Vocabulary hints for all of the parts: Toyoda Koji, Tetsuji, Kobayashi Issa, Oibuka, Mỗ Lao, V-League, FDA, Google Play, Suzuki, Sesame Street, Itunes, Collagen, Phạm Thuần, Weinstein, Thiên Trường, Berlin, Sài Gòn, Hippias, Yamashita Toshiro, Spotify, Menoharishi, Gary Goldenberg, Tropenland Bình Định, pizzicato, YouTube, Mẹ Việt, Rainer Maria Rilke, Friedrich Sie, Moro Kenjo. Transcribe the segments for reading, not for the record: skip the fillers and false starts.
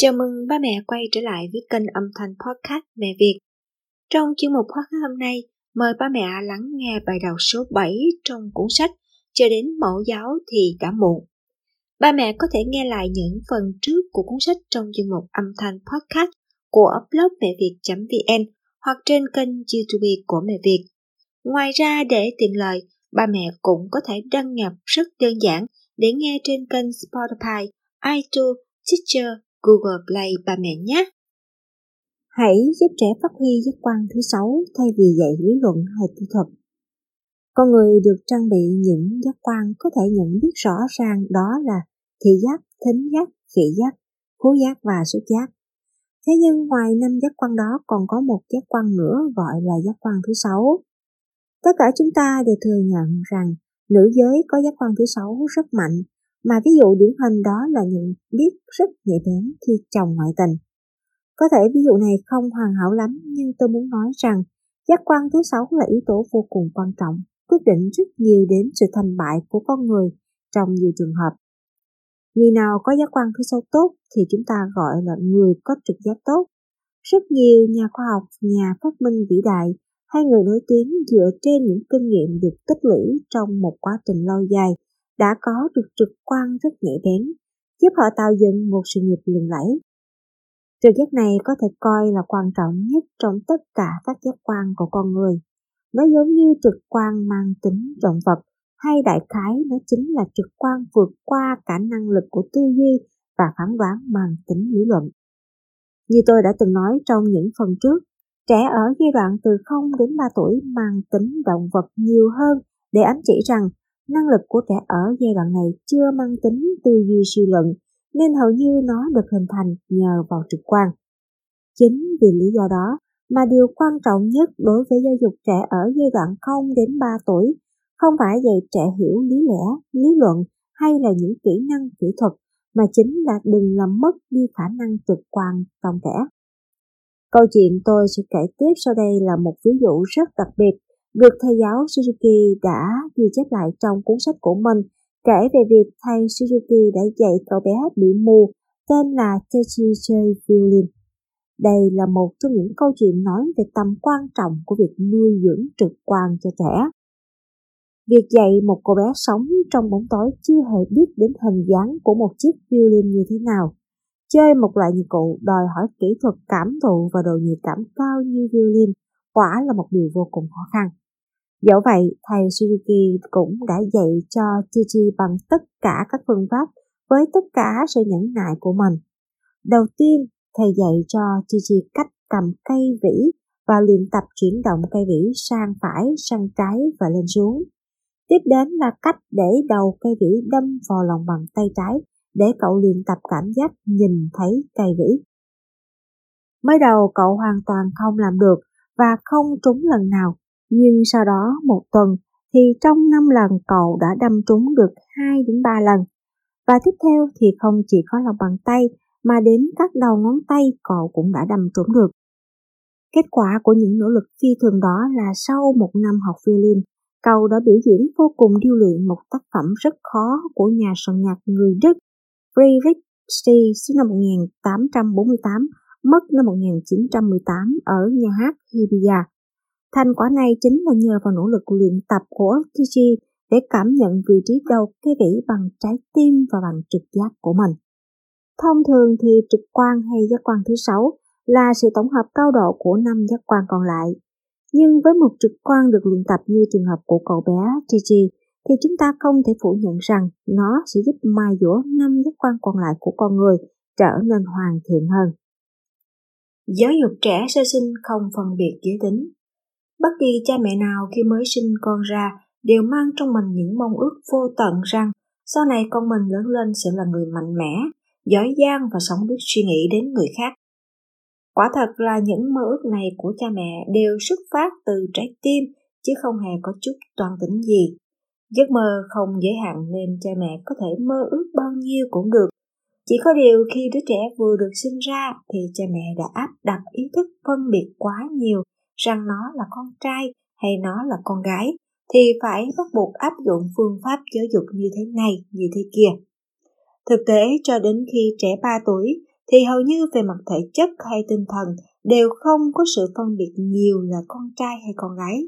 Chào mừng ba mẹ quay trở lại với kênh âm thanh podcast Mẹ Việt. Trong chuyên mục podcast hôm nay, mời ba mẹ lắng nghe bài đọc số 7 trong cuốn sách Cho đến mẫu giáo thì đã muộn. Ba mẹ có thể nghe lại những phần trước của cuốn sách trong chuyên mục âm thanh podcast của blog mẹviệt.vn hoặc trên kênh YouTube của Mẹ Việt. Ngoài ra, để tiện lợi, ba mẹ cũng có thể đăng nhập rất đơn giản để nghe trên kênh Spotify, iTunes, Teacher, Google Play ba mẹ nhé. Hãy giúp trẻ phát huy giác quan thứ 6 thay vì dạy lý luận hay kỹ thuật. Con người được trang bị những giác quan có thể nhận biết rõ ràng, đó là thị giác, thính giác, vị giác, khứu giác và xúc giác. Thế nhưng ngoài 5 giác quan đó còn có một giác quan nữa gọi là giác quan thứ 6. Tất cả chúng ta đều thừa nhận rằng nữ giới có giác quan thứ 6 rất mạnh, mà ví dụ điển hình đó là nhận biết rất nhạy bén khi chồng ngoại tình. Có thể ví dụ này không hoàn hảo lắm, nhưng tôi muốn nói rằng giác quan thứ 6 là yếu tố vô cùng quan trọng, quyết định rất nhiều đến sự thành bại của con người trong nhiều trường hợp. Người nào có giác quan thứ 6 tốt thì chúng ta gọi là người có trực giác tốt. Rất nhiều nhà khoa học, nhà phát minh vĩ đại hay người nổi tiếng dựa trên những kinh nghiệm được tích lũy trong một quá trình lâu dài đã có được trực quan rất nhạy bén, giúp họ tạo dựng một sự nghiệp lừng lẫy. Trực giác này có thể coi là quan trọng nhất trong tất cả các giác quan của con người. Nó giống như trực quan mang tính động vật, hay đại khái nó chính là trực quan vượt qua cả năng lực của tư duy và phán đoán mang tính lý luận. Như tôi đã từng nói trong những phần trước, trẻ ở giai đoạn từ 0 đến 3 tuổi mang tính động vật nhiều hơn để ám chỉ rằng năng lực của trẻ ở giai đoạn này chưa mang tính tư duy suy luận, nên hầu như nó được hình thành nhờ vào trực quan. Chính vì lý do đó mà điều quan trọng nhất đối với giáo dục trẻ ở giai đoạn 0 đến 3 tuổi không phải dạy trẻ hiểu lý lẽ, lý luận hay là những kỹ năng kỹ thuật, mà chính là đừng làm mất đi khả năng trực quan trong trẻ. Câu chuyện tôi sẽ kể tiếp sau đây là một ví dụ rất đặc biệt được thầy giáo Suzuki đã ghi chép lại trong cuốn sách của mình, kể về việc thầy Suzuki đã dạy cậu bé bị mù tên là Tetsuji chơi violin. Đây là một trong những câu chuyện nói về tầm quan trọng của việc nuôi dưỡng trực quan cho trẻ. Việc dạy một cô bé sống trong bóng tối chưa hề biết đến hình dáng của một chiếc violin như thế nào, chơi một loại nhạc cụ đòi hỏi kỹ thuật cảm thụ và độ nhạy cảm cao như violin quả là một điều vô cùng khó khăn. Dẫu vậy, thầy Suzuki cũng đã dạy cho Tetsuji bằng tất cả các phương pháp với tất cả sự nhẫn nại của mình. Đầu tiên, thầy dạy cho Tetsuji cách cầm cây vĩ và luyện tập chuyển động cây vĩ sang phải, sang trái và lên xuống. Tiếp đến là cách để đầu cây vĩ đâm vào lòng bàn tay trái để cậu luyện tập cảm giác nhìn thấy cây vĩ. Mới đầu cậu hoàn toàn không làm được và không trúng lần nào, nhưng sau đó một tuần thì trong 5 lần cậu đã đâm trúng được 2-3 lần. Và tiếp theo thì không chỉ có lòng bàn tay mà đến các đầu ngón tay cậu cũng đã đâm trúng được. Kết quả của những nỗ lực phi thường đó là sau một năm học violin, cậu đã biểu diễn vô cùng điêu luyện một tác phẩm rất khó của nhà soạn nhạc người Đức Friedrich Sie sinh năm 1848, mất năm 1918 ở nhà hát Hippias. Thành quả này chính là nhờ vào nỗ lực luyện tập của Tetsuji để cảm nhận vị trí đầu cây vĩ bằng trái tim và bằng trực giác của mình. Thông thường thì trực quan hay giác quan thứ 6 là sự tổng hợp cao độ của 5 giác quan còn lại. Nhưng với một trực quan được luyện tập như trường hợp của cậu bé Tetsuji thì chúng ta không thể phủ nhận rằng nó sẽ giúp mài dũa 5 giác quan còn lại của con người trở nên hoàn thiện hơn. Giáo dục trẻ sơ sinh không phân biệt giới tính. Bất kỳ cha mẹ nào khi mới sinh con ra đều mang trong mình những mong ước vô tận rằng sau này con mình lớn lên sẽ là người mạnh mẽ, giỏi giang và sống biết suy nghĩ đến người khác. Quả thật là những mơ ước này của cha mẹ đều xuất phát từ trái tim chứ không hề có chút toan tính gì. Giấc mơ không giới hạn nên cha mẹ có thể mơ ước bao nhiêu cũng được. Chỉ có điều khi đứa trẻ vừa được sinh ra thì cha mẹ đã áp đặt ý thức phân biệt quá nhiều rằng nó là con trai hay nó là con gái, thì phải bắt buộc áp dụng phương pháp giáo dục như thế này, như thế kia. Thực tế, cho đến khi trẻ 3 tuổi thì hầu như về mặt thể chất hay tinh thần đều không có sự phân biệt nhiều là con trai hay con gái.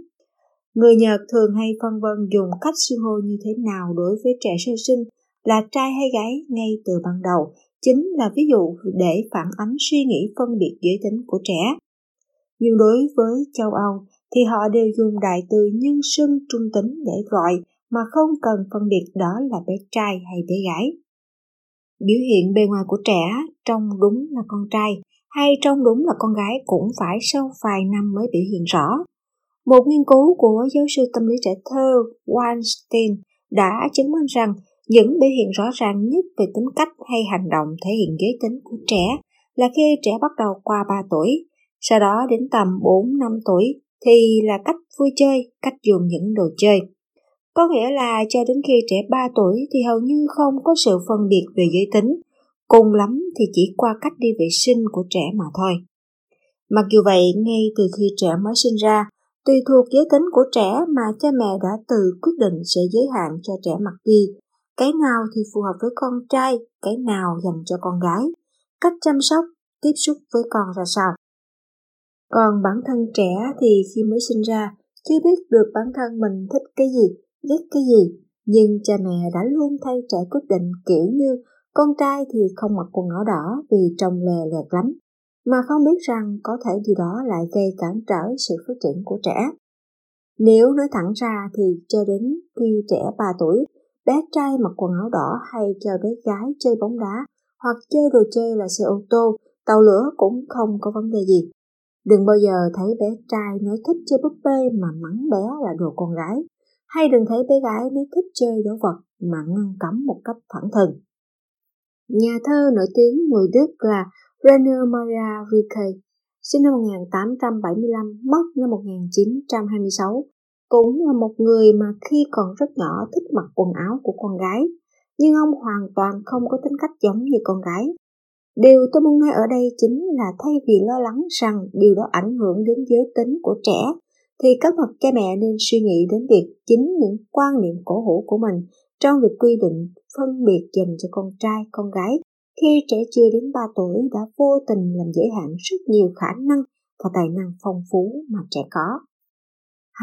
Người Nhật thường hay phân vân dùng cách xưng hô như thế nào đối với trẻ sơ sinh là trai hay gái ngay từ ban đầu, chính là ví dụ để phản ánh suy nghĩ phân biệt giới tính của trẻ. Nhưng đối với châu Âu thì họ đều dùng đại từ nhân xưng trung tính để gọi mà không cần phân biệt đó là bé trai hay bé gái. Biểu hiện bề ngoài của trẻ trông đúng là con trai hay trông đúng là con gái cũng phải sau vài năm mới biểu hiện rõ. Một nghiên cứu của giáo sư tâm lý trẻ thơ Weinstein đã chứng minh rằng những biểu hiện rõ ràng nhất về tính cách hay hành động thể hiện giới tính của trẻ là khi trẻ bắt đầu qua 3 tuổi, sau đó đến tầm 4-5 tuổi thì là cách vui chơi, cách dùng những đồ chơi. Có nghĩa là cho đến khi trẻ 3 tuổi thì hầu như không có sự phân biệt về giới tính, cùng lắm thì chỉ qua cách đi vệ sinh của trẻ mà thôi. Mặc dù vậy, ngay từ khi trẻ mới sinh ra, tùy thuộc giới tính của trẻ mà cha mẹ đã tự quyết định sẽ giới hạn cho trẻ mặc gì, cái nào thì phù hợp với con trai, cái nào dành cho con gái, cách chăm sóc, tiếp xúc với con ra sao. Còn bản thân trẻ thì khi mới sinh ra, chưa biết được bản thân mình thích cái gì, ghét cái gì, nhưng cha mẹ đã luôn thay trẻ quyết định, kiểu như con trai thì không mặc quần áo đỏ vì trông lè lẹt lắm, mà không biết rằng có thể điều đó lại gây cản trở sự phát triển của trẻ. Nếu nói thẳng ra thì cho đến khi trẻ 3 tuổi, bé trai mặc quần áo đỏ hay cho bé gái chơi bóng đá hoặc chơi đồ chơi là xe ô tô, tàu lửa cũng không có vấn đề gì. Đừng bao giờ thấy bé trai nói thích chơi búp bê mà mắng bé là đồ con gái, hay đừng thấy bé gái nói thích chơi đổ vật mà ngăn cấm một cách thẳng thừng. Nhà thơ nổi tiếng người Đức là Rainer Maria Rilke, sinh năm 1875, mất năm 1926, cũng là một người mà khi còn rất nhỏ thích mặc quần áo của con gái, nhưng ông hoàn toàn không có tính cách giống như con gái. Điều tôi muốn nói ở đây chính là thay vì lo lắng rằng điều đó ảnh hưởng đến giới tính của trẻ, thì các bậc cha mẹ nên suy nghĩ đến việc chính những quan niệm cổ hủ của mình trong việc quy định phân biệt dành cho con trai, con gái khi trẻ chưa đến 3 tuổi đã vô tình làm giới hạn rất nhiều khả năng và tài năng phong phú mà trẻ có.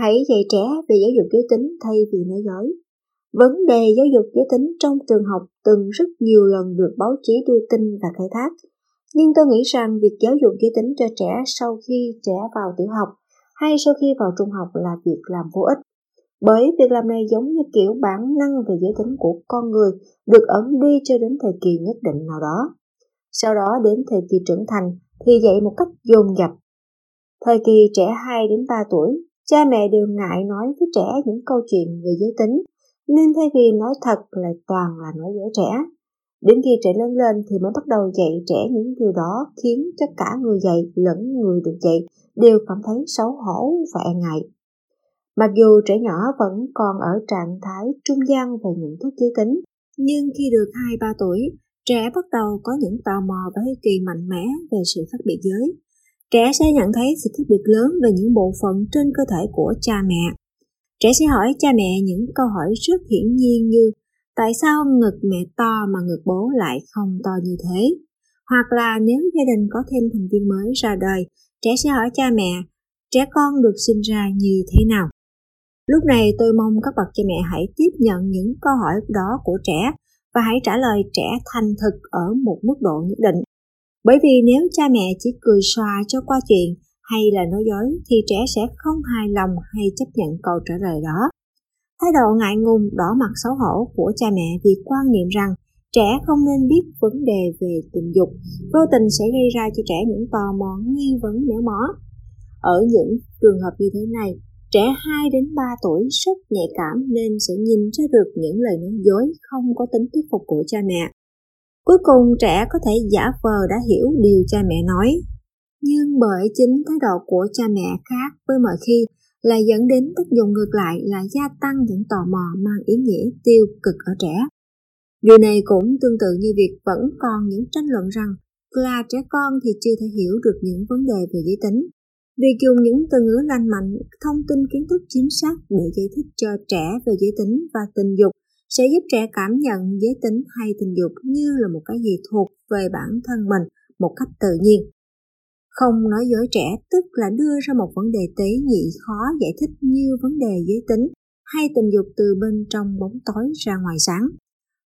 Hãy dạy trẻ về giáo dục giới tính thay vì nói dối. Vấn đề giáo dục giới tính trong trường học từng rất nhiều lần được báo chí đưa tin và khai thác. Nhưng tôi nghĩ rằng việc giáo dục giới tính cho trẻ sau khi trẻ vào tiểu học hay sau khi vào trung học là việc làm vô ích. Bởi việc làm này giống như kiểu bản năng về giới tính của con người được ẩn đi cho đến thời kỳ nhất định nào đó. Sau đó đến thời kỳ trưởng thành thì dạy một cách dồn dập. Thời kỳ trẻ 2 đến 3 tuổi, cha mẹ đều ngại nói với trẻ những câu chuyện về giới tính, nên thay vì nói thật lại toàn là nói dối trẻ. Đến khi trẻ lớn lên thì mới bắt đầu dạy trẻ những điều đó, khiến cho cả người dạy lẫn người được dạy đều cảm thấy xấu hổ và e ngại. Mặc dù trẻ nhỏ vẫn còn ở trạng thái trung gian về nhận thức giới tính, nhưng khi được 2-3 tuổi, trẻ bắt đầu có những tò mò và hiếu kỳ mạnh mẽ về sự khác biệt giới. Trẻ sẽ nhận thấy sự khác biệt lớn về những bộ phận trên cơ thể của cha mẹ. Trẻ sẽ hỏi cha mẹ những câu hỏi rất hiển nhiên như tại sao ngực mẹ to mà ngực bố lại không to như thế? Hoặc là nếu gia đình có thêm thành viên mới ra đời, trẻ sẽ hỏi cha mẹ trẻ con được sinh ra như thế nào? Lúc này tôi mong các bậc cha mẹ hãy tiếp nhận những câu hỏi đó của trẻ và hãy trả lời trẻ thành thực ở một mức độ nhất định. Bởi vì nếu cha mẹ chỉ cười xòa cho qua chuyện hay là nói dối thì trẻ sẽ không hài lòng hay chấp nhận câu trả lời đó. Thái độ ngại ngùng, đỏ mặt xấu hổ của cha mẹ vì quan niệm rằng trẻ không nên biết vấn đề về tình dục, vô tình sẽ gây ra cho trẻ những tò mò nghi vấn méo mó. Ở những trường hợp như thế này, trẻ 2 đến 3 tuổi rất nhạy cảm nên sẽ nhìn ra được những lời nói dối không có tính thuyết phục của cha mẹ. Cuối cùng trẻ có thể giả vờ đã hiểu điều cha mẹ nói. Nhưng bởi chính thái độ của cha mẹ khác với mọi khi là dẫn đến tác dụng ngược lại là gia tăng những tò mò mang ý nghĩa tiêu cực ở trẻ. Điều này cũng tương tự như việc vẫn còn những tranh luận rằng là trẻ con thì chưa thể hiểu được những vấn đề về giới tính. Việc dùng những từ ngữ lành mạnh, thông tin kiến thức chính xác để giải thích cho trẻ về giới tính và tình dục sẽ giúp trẻ cảm nhận giới tính hay tình dục như là một cái gì thuộc về bản thân mình một cách tự nhiên. Không nói giới trẻ tức là đưa ra một vấn đề tế nhị khó giải thích như vấn đề giới tính hay tình dục từ bên trong bóng tối ra ngoài sáng.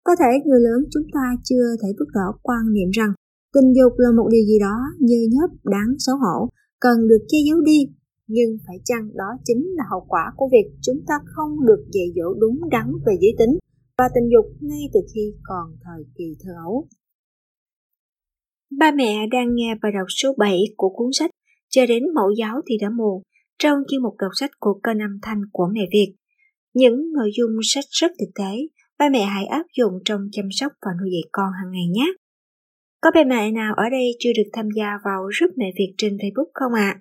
Có thể người lớn chúng ta chưa thể vứt bỏ quan niệm rằng tình dục là một điều gì đó nhơ nhớp đáng xấu hổ, cần được che giấu đi, nhưng phải chăng đó chính là hậu quả của việc chúng ta không được dạy dỗ đúng đắn về giới tính và tình dục ngay từ khi còn thời kỳ thơ ấu. Ba mẹ đang nghe bài đọc số 7 của cuốn sách Chờ đến mẫu giáo thì đã muộn trong chuyên mục đọc sách của kênh âm thanh của Mẹ Việt. Những nội dung sách rất thực tế, ba mẹ hãy áp dụng trong chăm sóc và nuôi dạy con hàng ngày nhé. Có bà mẹ nào ở đây chưa được tham gia vào Giúp Mẹ Việt trên Facebook không ạ?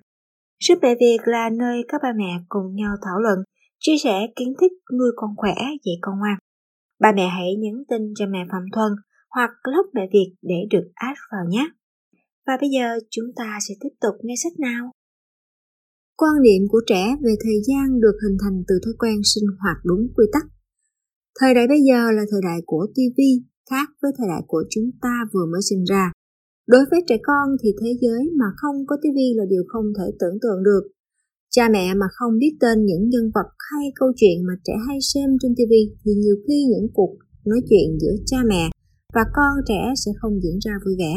Giúp Mẹ Việt là nơi các ba mẹ cùng nhau thảo luận, chia sẻ kiến thức nuôi con khỏe, dạy con ngoan. Ba mẹ hãy nhắn tin cho mẹ Phạm Thuần hoặc Lớp Mẹ Việt để được add vào nhé. Và bây giờ chúng ta sẽ tiếp tục nghe sách nào. Quan điểm của trẻ về thời gian được hình thành từ thói quen sinh hoạt đúng quy tắc. Thời đại bây giờ là thời đại của TV, khác với thời đại của chúng ta vừa mới sinh ra. Đối với trẻ con thì thế giới mà không có TV là điều không thể tưởng tượng được. Cha mẹ mà không biết tên những nhân vật hay câu chuyện mà trẻ hay xem trên TV thì nhiều khi những cuộc nói chuyện giữa cha mẹ và con trẻ sẽ không diễn ra vui vẻ.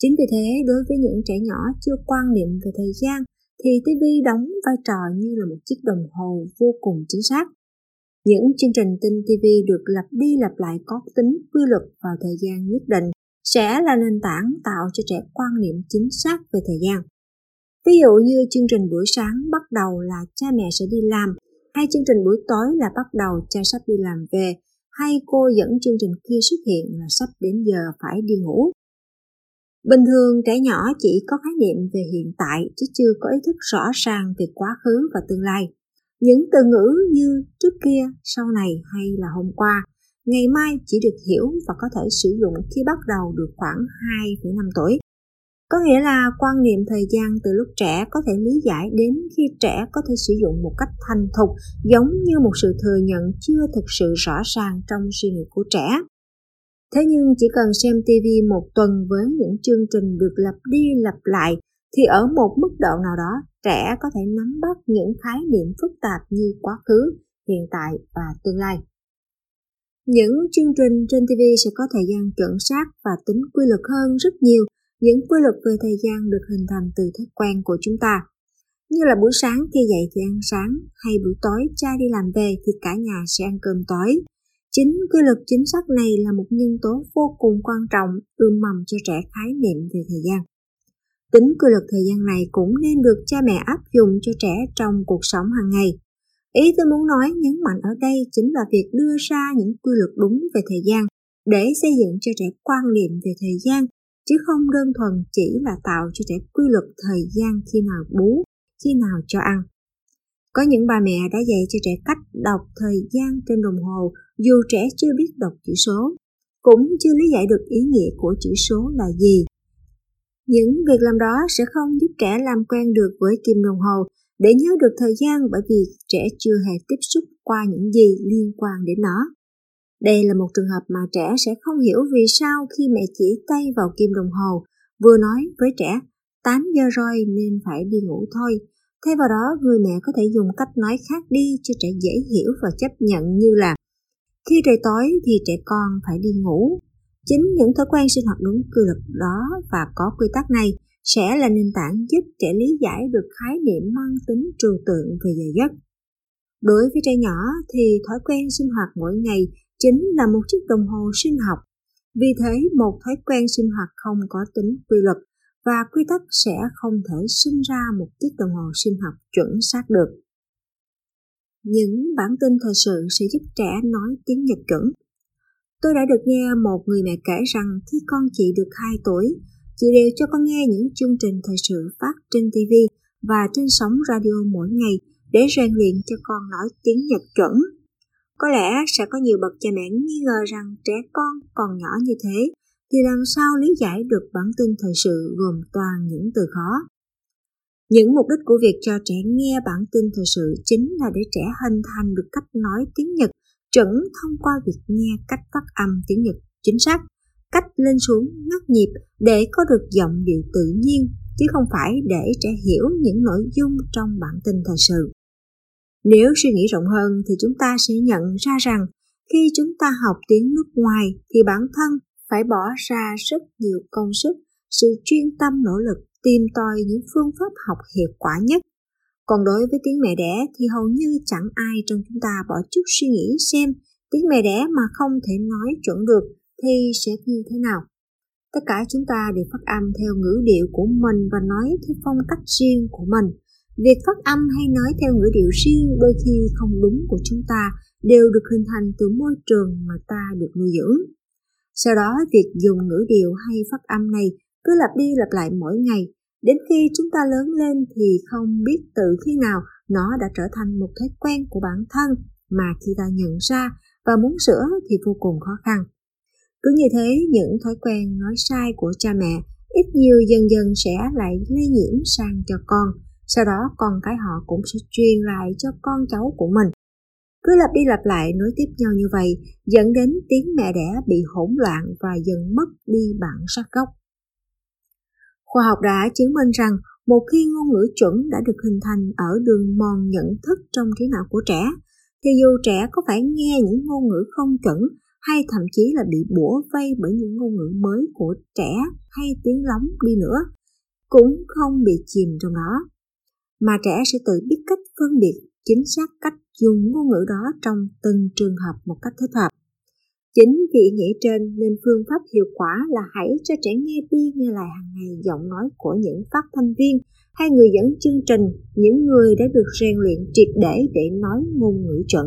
Chính vì thế, đối với những trẻ nhỏ chưa quan niệm về thời gian thì TV đóng vai trò như là một chiếc đồng hồ vô cùng chính xác. Những chương trình tin TV được lặp đi lặp lại có tính quy luật vào thời gian nhất định sẽ là nền tảng tạo cho trẻ quan niệm chính xác về thời gian. Ví dụ như chương trình buổi sáng bắt đầu là cha mẹ sẽ đi làm, hay chương trình buổi tối là bắt đầu cha sắp đi làm về, hay cô dẫn chương trình kia xuất hiện là sắp đến giờ phải đi ngủ. Bình thường trẻ nhỏ chỉ có khái niệm về hiện tại chứ chưa có ý thức rõ ràng về quá khứ và tương lai. Những từ ngữ như trước kia, sau này hay là hôm qua, ngày mai chỉ được hiểu và có thể sử dụng khi bắt đầu được khoảng 2,5 tuổi. Có nghĩa là quan niệm thời gian từ lúc trẻ có thể lý giải đến khi trẻ có thể sử dụng một cách thành thục, giống như một sự thừa nhận chưa thực sự rõ ràng trong suy nghĩ của trẻ. Thế nhưng chỉ cần xem TV một tuần với những chương trình được lặp đi lặp lại, thì ở một mức độ nào đó, trẻ có thể nắm bắt những khái niệm phức tạp như quá khứ, hiện tại và tương lai. Những chương trình trên TV sẽ có thời gian chuẩn xác và tính quy luật hơn rất nhiều những quy luật về thời gian được hình thành từ thói quen của chúng ta. Như là buổi sáng khi dậy thì ăn sáng, hay buổi tối cha đi làm về thì cả nhà sẽ ăn cơm tối. Chính quy luật chính xác này là một nhân tố vô cùng quan trọng ươm mầm cho trẻ khái niệm về thời gian. Tính quy luật thời gian này cũng nên được cha mẹ áp dụng cho trẻ trong cuộc sống hàng ngày. Ý tôi muốn nói nhấn mạnh ở đây chính là việc đưa ra những quy luật đúng về thời gian để xây dựng cho trẻ quan niệm về thời gian, chứ không đơn thuần chỉ là tạo cho trẻ quy luật thời gian khi nào bú, khi nào cho ăn. Có những bà mẹ đã dạy cho trẻ cách đọc thời gian trên đồng hồ dù trẻ chưa biết đọc chữ số, cũng chưa lý giải được ý nghĩa của chữ số là gì. Những việc làm đó sẽ không giúp trẻ làm quen được với kim đồng hồ để nhớ được thời gian, bởi vì trẻ chưa hề tiếp xúc qua những gì liên quan đến nó. Đây là một trường hợp mà trẻ sẽ không hiểu vì sao khi mẹ chỉ tay vào kim đồng hồ, vừa nói với trẻ 8 giờ rồi nên phải đi ngủ thôi. Thay vào đó, người mẹ có thể dùng cách nói khác đi cho trẻ dễ hiểu và chấp nhận, như là khi trời tối thì trẻ con phải đi ngủ. Chính những thói quen sinh hoạt đúng quy luật đó và có quy tắc này sẽ là nền tảng giúp trẻ lý giải được khái niệm mang tính trừu tượng về giờ giấc. Đối với trẻ nhỏ thì thói quen sinh hoạt mỗi ngày chính là một chiếc đồng hồ sinh học. Vì thế, một thói quen sinh hoạt không có tính quy luật và quy tắc sẽ không thể sinh ra một chiếc đồng hồ sinh học chuẩn xác được. Những bản tin thời sự sẽ giúp trẻ nói tiếng Nhật chuẩn. Tôi đã được nghe một người mẹ kể rằng khi con chị được 2 tuổi, chị đều cho con nghe những chương trình thời sự phát trên TV và trên sóng radio mỗi ngày để rèn luyện cho con nói tiếng Nhật chuẩn. Có lẽ sẽ có nhiều bậc cha mẹ nghi ngờ rằng trẻ con còn nhỏ như thế thì làm sao lý giải được bản tin thời sự gồm toàn những từ khó. Những mục đích của việc cho trẻ nghe bản tin thời sự chính là để trẻ hình thành được cách nói tiếng Nhật chuẩn thông qua việc nghe cách phát âm tiếng Nhật chính xác, cách lên xuống ngắt nhịp để có được giọng điệu tự nhiên, chứ không phải để trẻ hiểu những nội dung trong bản tin thời sự. Nếu suy nghĩ rộng hơn thì chúng ta sẽ nhận ra rằng khi chúng ta học tiếng nước ngoài thì bản thân phải bỏ ra rất nhiều công sức, sự chuyên tâm nỗ lực tìm tòi những phương pháp học hiệu quả nhất. Còn đối với tiếng mẹ đẻ thì hầu như chẳng ai trong chúng ta bỏ chút suy nghĩ xem tiếng mẹ đẻ mà không thể nói chuẩn được thì sẽ như thế nào. Tất cả chúng ta đều phát âm theo ngữ điệu của mình và nói theo phong cách riêng của mình. Việc phát âm hay nói theo ngữ điệu riêng đôi khi không đúng của chúng ta đều được hình thành từ môi trường mà ta được nuôi dưỡng. Sau đó việc dùng ngữ điệu hay phát âm này cứ lặp đi lặp lại mỗi ngày. Đến khi chúng ta lớn lên thì không biết từ khi nào nó đã trở thành một thói quen của bản thân mà khi ta nhận ra và muốn sửa thì vô cùng khó khăn. Cứ như thế, những thói quen nói sai của cha mẹ ít nhiều dần dần sẽ lại lây nhiễm sang cho con. Sau đó con cái họ cũng sẽ truyền lại cho con cháu của mình. Cứ lặp đi lặp lại nối tiếp nhau như vậy, dẫn đến tiếng mẹ đẻ bị hỗn loạn và dần mất đi bản sắc gốc. Khoa học đã chứng minh rằng một khi ngôn ngữ chuẩn đã được hình thành ở đường mòn nhận thức trong trí não của trẻ, thì dù trẻ có phải nghe những ngôn ngữ không chuẩn hay thậm chí là bị bủa vây bởi những ngôn ngữ mới của trẻ hay tiếng lóng đi nữa, cũng không bị chìm trong đó, mà trẻ sẽ tự biết cách phân biệt chính xác cách dùng ngôn ngữ đó trong từng trường hợp một cách thích hợp. Chính vì ý nghĩa trên nên phương pháp hiệu quả là hãy cho trẻ nghe đi nghe lại hàng ngày giọng nói của những phát thanh viên hay người dẫn chương trình, những người đã được rèn luyện triệt để nói ngôn ngữ chuẩn.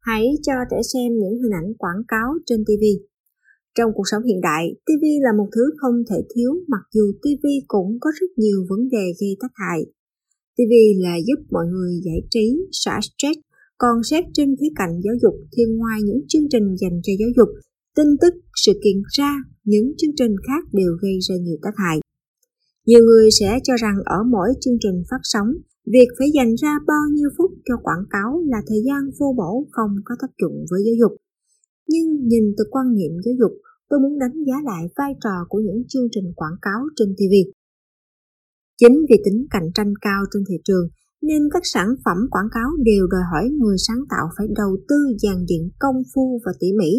Hãy cho trẻ xem những hình ảnh quảng cáo trên TV. Trong cuộc sống hiện đại, TV là một thứ không thể thiếu, mặc dù TV cũng có rất nhiều vấn đề gây tác hại. TV là giúp mọi người giải trí, xả stress, còn xét trên khía cạnh giáo dục thì ngoài những chương trình dành cho giáo dục, tin tức, sự kiện ra, những chương trình khác đều gây ra nhiều tác hại. Nhiều người sẽ cho rằng ở mỗi chương trình phát sóng, việc phải dành ra bao nhiêu phút cho quảng cáo là thời gian vô bổ, không có tác dụng với giáo dục. Nhưng nhìn từ quan niệm giáo dục, tôi muốn đánh giá lại vai trò của những chương trình quảng cáo trên TV. Chính vì tính cạnh tranh cao trên thị trường, nên các sản phẩm quảng cáo đều đòi hỏi người sáng tạo phải đầu tư dàn dựng công phu và tỉ mỉ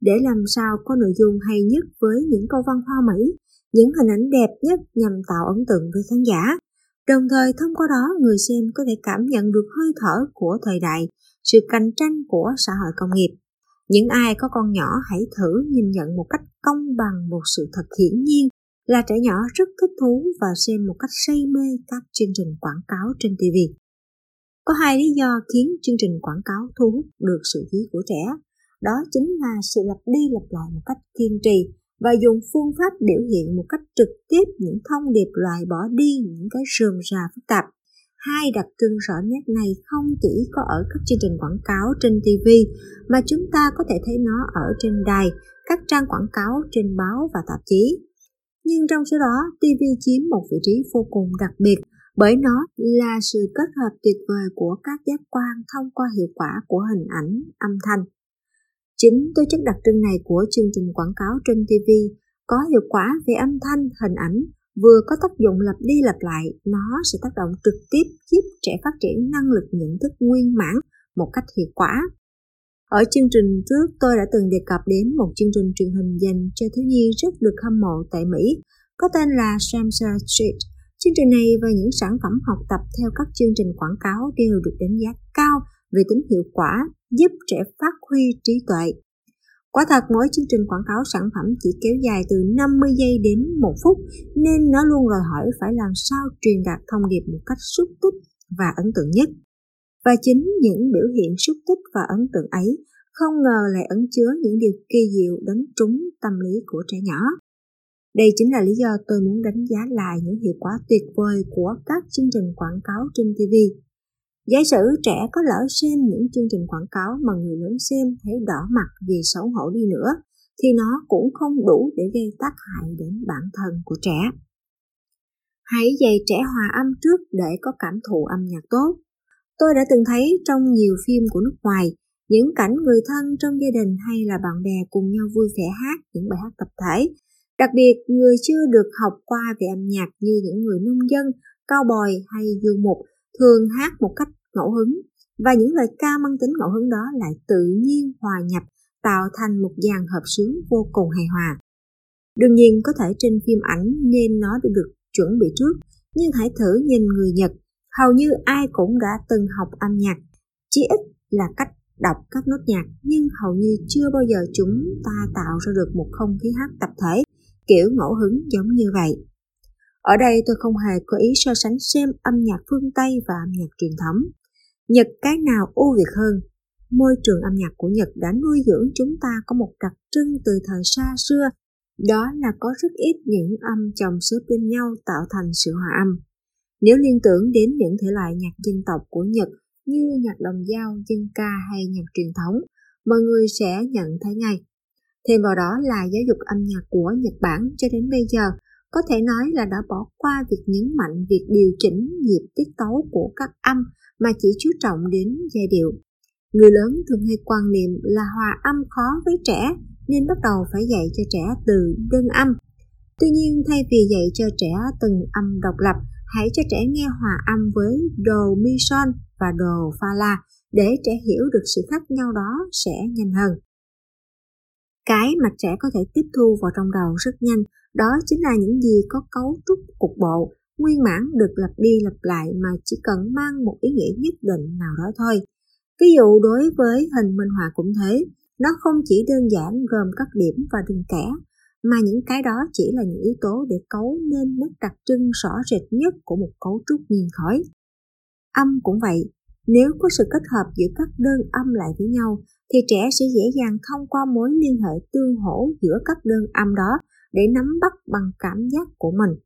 để làm sao có nội dung hay nhất với những câu văn hoa mỹ, những hình ảnh đẹp nhất nhằm tạo ấn tượng với khán giả. Đồng thời thông qua đó người xem có thể cảm nhận được hơi thở của thời đại, sự cạnh tranh của xã hội công nghiệp. Những ai có con nhỏ hãy thử nhìn nhận một cách công bằng một sự thật hiển nhiên là trẻ nhỏ rất thích thú và xem một cách say mê các chương trình quảng cáo trên TV. Có hai lý do khiến chương trình quảng cáo thu hút được sự chú ý của trẻ. Đó chính là sự lặp đi lặp lại một cách kiên trì và dùng phương pháp biểu hiện một cách trực tiếp những thông điệp loại bỏ đi những cái rườm rà phức tạp. Hai đặc trưng rõ nét này không chỉ có ở các chương trình quảng cáo trên TV mà chúng ta có thể thấy nó ở trên đài, các trang quảng cáo trên báo và tạp chí. Nhưng trong số đó, TV chiếm một vị trí vô cùng đặc biệt bởi nó là sự kết hợp tuyệt vời của các giác quan thông qua hiệu quả của hình ảnh, âm thanh. Chính tố chất đặc trưng này của chương trình quảng cáo trên TV có hiệu quả về âm thanh, hình ảnh, vừa có tác dụng lặp đi lặp lại, nó sẽ tác động trực tiếp giúp trẻ phát triển năng lực nhận thức nguyên mãn một cách hiệu quả. Ở chương trình trước, tôi đã từng đề cập đến một chương trình truyền hình dành cho thiếu nhi rất được hâm mộ tại Mỹ, có tên là Sesame Street. Chương trình này và những sản phẩm học tập theo các chương trình quảng cáo đều được đánh giá cao về tính hiệu quả, giúp trẻ phát huy trí tuệ. Quả thật, mỗi chương trình quảng cáo sản phẩm chỉ kéo dài từ 50 giây đến 1 phút, nên nó luôn đòi hỏi phải làm sao truyền đạt thông điệp một cách xúc tích và ấn tượng nhất. Và chính những biểu hiện xúc tích và ấn tượng ấy không ngờ lại ẩn chứa những điều kỳ diệu đánh trúng tâm lý của trẻ nhỏ. Đây chính là lý do tôi muốn đánh giá lại những hiệu quả tuyệt vời của các chương trình quảng cáo trên TV. Giả sử trẻ có lỡ xem những chương trình quảng cáo mà người lớn xem thấy đỏ mặt vì xấu hổ đi nữa, thì nó cũng không đủ để gây tác hại đến bản thân của trẻ. Hãy dạy trẻ hòa âm trước để có cảm thụ âm nhạc tốt. Tôi đã từng thấy trong nhiều phim của nước ngoài, những cảnh người thân trong gia đình hay là bạn bè cùng nhau vui vẻ hát những bài hát tập thể. Đặc biệt, người chưa được học qua về âm nhạc như những người nông dân, cao bòi hay du mục thường hát một cách ngẫu hứng, và những lời ca mang tính ngẫu hứng đó lại tự nhiên hòa nhập, tạo thành một dàn hợp xướng vô cùng hài hòa. Đương nhiên có thể trên phim ảnh nên nó đã được chuẩn bị trước, nhưng hãy thử nhìn người Nhật, hầu như ai cũng đã từng học âm nhạc, chỉ ít là cách đọc các nốt nhạc, nhưng hầu như chưa bao giờ chúng ta tạo ra được một không khí hát tập thể kiểu ngẫu hứng giống như vậy. Ở đây tôi không hề có ý so sánh xem âm nhạc phương Tây và âm nhạc truyền thống. Nhật cái nào ưu việt hơn? Môi trường âm nhạc của Nhật đã nuôi dưỡng chúng ta có một đặc trưng từ thời xa xưa, đó là có rất ít những âm chồng xếp lên nhau tạo thành sự hòa âm. Nếu liên tưởng đến những thể loại nhạc dân tộc của Nhật như nhạc đồng dao, dân ca hay nhạc truyền thống, mọi người sẽ nhận thấy ngay. Thêm vào đó là giáo dục âm nhạc của Nhật Bản cho đến bây giờ có thể nói là đã bỏ qua việc nhấn mạnh việc điều chỉnh nhịp tiết tấu của các âm mà chỉ chú trọng đến giai điệu. Người lớn thường hay quan niệm là hòa âm khó với trẻ nên bắt đầu phải dạy cho trẻ từ đơn âm. Tuy nhiên, thay vì dạy cho trẻ từng âm độc lập, hãy cho trẻ nghe hòa âm với đồ mi son và đồ pha la để trẻ hiểu được sự khác nhau đó sẽ nhanh hơn. Cái mà trẻ có thể tiếp thu vào trong đầu rất nhanh, đó chính là những gì có cấu trúc cục bộ, nguyên mãn được lặp đi lặp lại mà chỉ cần mang một ý nghĩa nhất định nào đó thôi. Ví dụ đối với hình minh họa cũng thế, nó không chỉ đơn giản gồm các điểm và đường kẻ, mà những cái đó chỉ là những yếu tố để cấu nên nét đặc trưng rõ rệt nhất của một cấu trúc nghiền khói. Âm cũng vậy, nếu có sự kết hợp giữa các đơn âm lại với nhau, thì trẻ sẽ dễ dàng thông qua mối liên hệ tương hỗ giữa các đơn âm đó để nắm bắt bằng cảm giác của mình.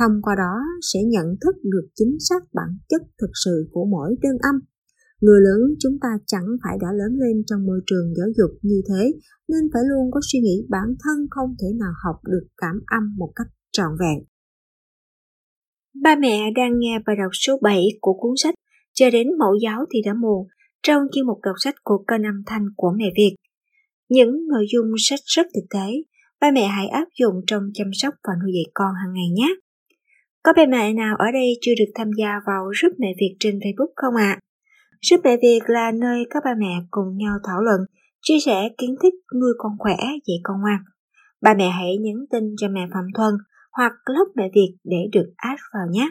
Thông qua đó sẽ nhận thức được chính xác bản chất thực sự của mỗi đơn âm. Người lớn chúng ta chẳng phải đã lớn lên trong môi trường giáo dục như thế, nên phải luôn có suy nghĩ bản thân không thể nào học được cảm âm một cách trọn vẹn. Ba mẹ đang nghe bài đọc số 7 của cuốn sách Chờ đến mẫu giáo thì đã muộn, trong chuyên mục đọc sách của kênh âm thanh của Mẹ Việt. Những nội dung sách rất thực tế, ba mẹ hãy áp dụng trong chăm sóc và nuôi dạy con hàng ngày nhé. Có ba mẹ nào ở đây chưa được tham gia vào Giúp Mẹ Việt trên Facebook không ạ? Giúp Mẹ Việt là nơi các ba mẹ cùng nhau thảo luận, chia sẻ kiến thức nuôi con khỏe, dạy con ngoan. Ba mẹ hãy nhắn tin cho mẹ Phạm Thuần hoặc Lớp Mẹ Việt để được add vào nhé.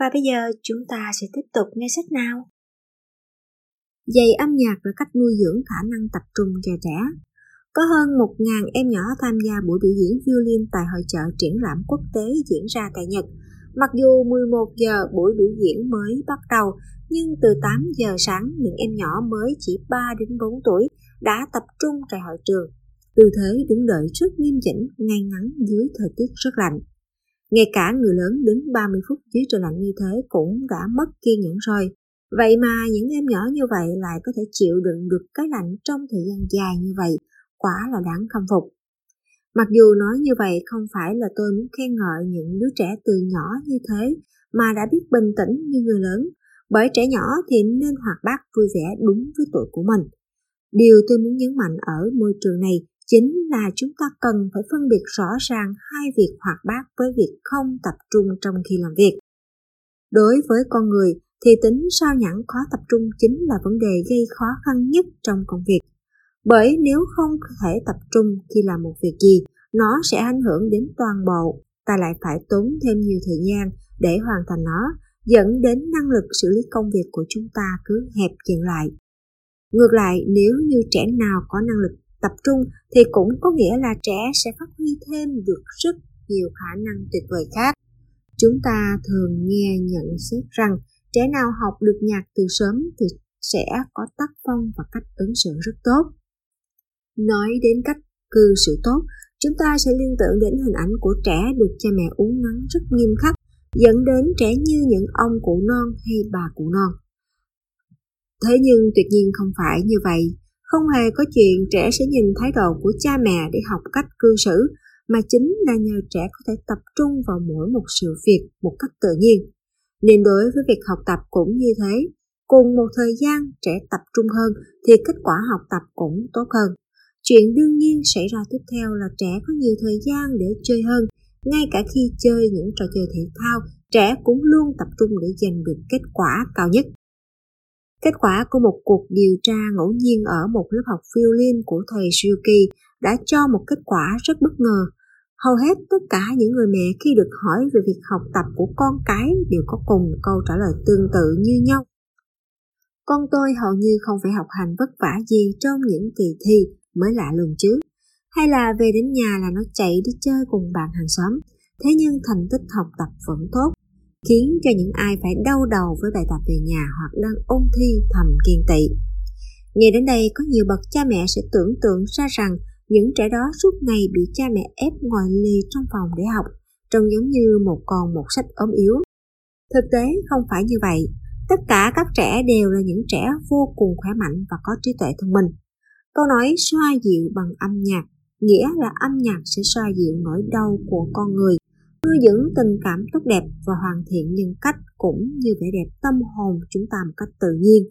Và bây giờ chúng ta sẽ tiếp tục nghe sách nào. Dạy âm nhạc là cách nuôi dưỡng khả năng tập trung cho trẻ. Có hơn 1.000 em nhỏ tham gia buổi biểu diễn violin tại hội chợ triển lãm quốc tế diễn ra tại Nhật. Mặc dù 11 giờ buổi biểu diễn mới bắt đầu, nhưng từ 8 giờ sáng những em nhỏ mới chỉ 3 đến 4 tuổi đã tập trung tại hội trường, tư thế đứng đợi rất nghiêm chỉnh, ngay ngắn dưới thời tiết rất lạnh. Ngay cả người lớn đứng 30 phút dưới trời lạnh như thế cũng đã mất kiên nhẫn rồi. Vậy mà những em nhỏ như vậy lại có thể chịu đựng được cái lạnh trong thời gian dài như vậy, quả là đáng khâm phục. Mặc dù nói như vậy không phải là tôi muốn khen ngợi những đứa trẻ từ nhỏ như thế mà đã biết bình tĩnh như người lớn, bởi trẻ nhỏ thì nên hoạt bát vui vẻ đúng với tuổi của mình. Điều tôi muốn nhấn mạnh ở môi trường này chính là chúng ta cần phải phân biệt rõ ràng hai việc hoạt bát với việc không tập trung trong khi làm việc. Đối với con người thì tính sao nhãng khó tập trung chính là vấn đề gây khó khăn nhất trong công việc. Bởi nếu không thể tập trung khi làm một việc gì, nó sẽ ảnh hưởng đến toàn bộ, ta lại phải tốn thêm nhiều thời gian để hoàn thành nó, dẫn đến năng lực xử lý công việc của chúng ta cứ hẹp dần lại. Ngược lại, nếu như trẻ nào có năng lực tập trung thì cũng có nghĩa là trẻ sẽ phát huy thêm được rất nhiều khả năng tuyệt vời khác. Chúng ta thường nghe nhận xét rằng trẻ nào học được nhạc từ sớm thì sẽ có tác phong và cách ứng xử rất tốt. Nói đến cách cư xử tốt, chúng ta sẽ liên tưởng đến hình ảnh của trẻ được cha mẹ uốn nắn rất nghiêm khắc, dẫn đến trẻ như những ông cụ non hay bà cụ non. Thế nhưng tuyệt nhiên không phải như vậy. Không hề có chuyện trẻ sẽ nhìn thái độ của cha mẹ để học cách cư xử, mà chính là nhờ trẻ có thể tập trung vào mỗi một sự việc một cách tự nhiên. Nên đối với việc học tập cũng như thế, cùng một thời gian trẻ tập trung hơn thì kết quả học tập cũng tốt hơn. Chuyện đương nhiên xảy ra tiếp theo là trẻ có nhiều thời gian để chơi hơn. Ngay cả khi chơi những trò chơi thể thao, trẻ cũng luôn tập trung để giành được kết quả cao nhất. Kết quả của một cuộc điều tra ngẫu nhiên ở một lớp học violin của thầy Suzuki đã cho một kết quả rất bất ngờ. Hầu hết tất cả những người mẹ khi được hỏi về việc học tập của con cái đều có cùng câu trả lời tương tự như nhau. Con tôi hầu như không phải học hành vất vả gì trong những kỳ thi mới lạ lùng chứ. Hay là về đến nhà là nó chạy đi chơi cùng bạn hàng xóm. Thế nhưng thành tích học tập vẫn tốt, khiến cho những ai phải đau đầu với bài tập về nhà hoặc đang ôn thi thầm kiêng tị. Nghe đến đây có nhiều bậc cha mẹ sẽ tưởng tượng ra rằng những trẻ đó suốt ngày bị cha mẹ ép ngồi lì trong phòng để học, trông giống như một con một sách ốm yếu. Thực tế không phải như vậy, tất cả các trẻ đều là những trẻ vô cùng khỏe mạnh và có trí tuệ thông minh. Câu nói xoa dịu bằng âm nhạc, nghĩa là âm nhạc sẽ xoa dịu nỗi đau của con người, nuôi dưỡng tình cảm tốt đẹp và hoàn thiện nhân cách cũng như vẻ đẹp tâm hồn chúng ta một cách tự nhiên.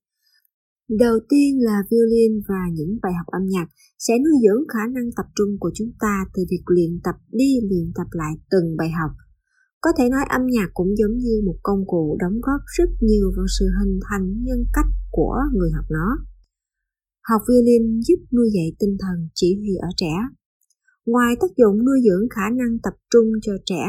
Đầu tiên là violin và những bài học âm nhạc sẽ nuôi dưỡng khả năng tập trung của chúng ta từ việc luyện tập đi luyện tập lại từng bài học. Có thể nói âm nhạc cũng giống như một công cụ đóng góp rất nhiều vào sự hình thành nhân cách của người học nó. Học violin giúp nuôi dạy tinh thần chỉ huy ở trẻ. Ngoài tác dụng nuôi dưỡng khả năng tập trung cho trẻ,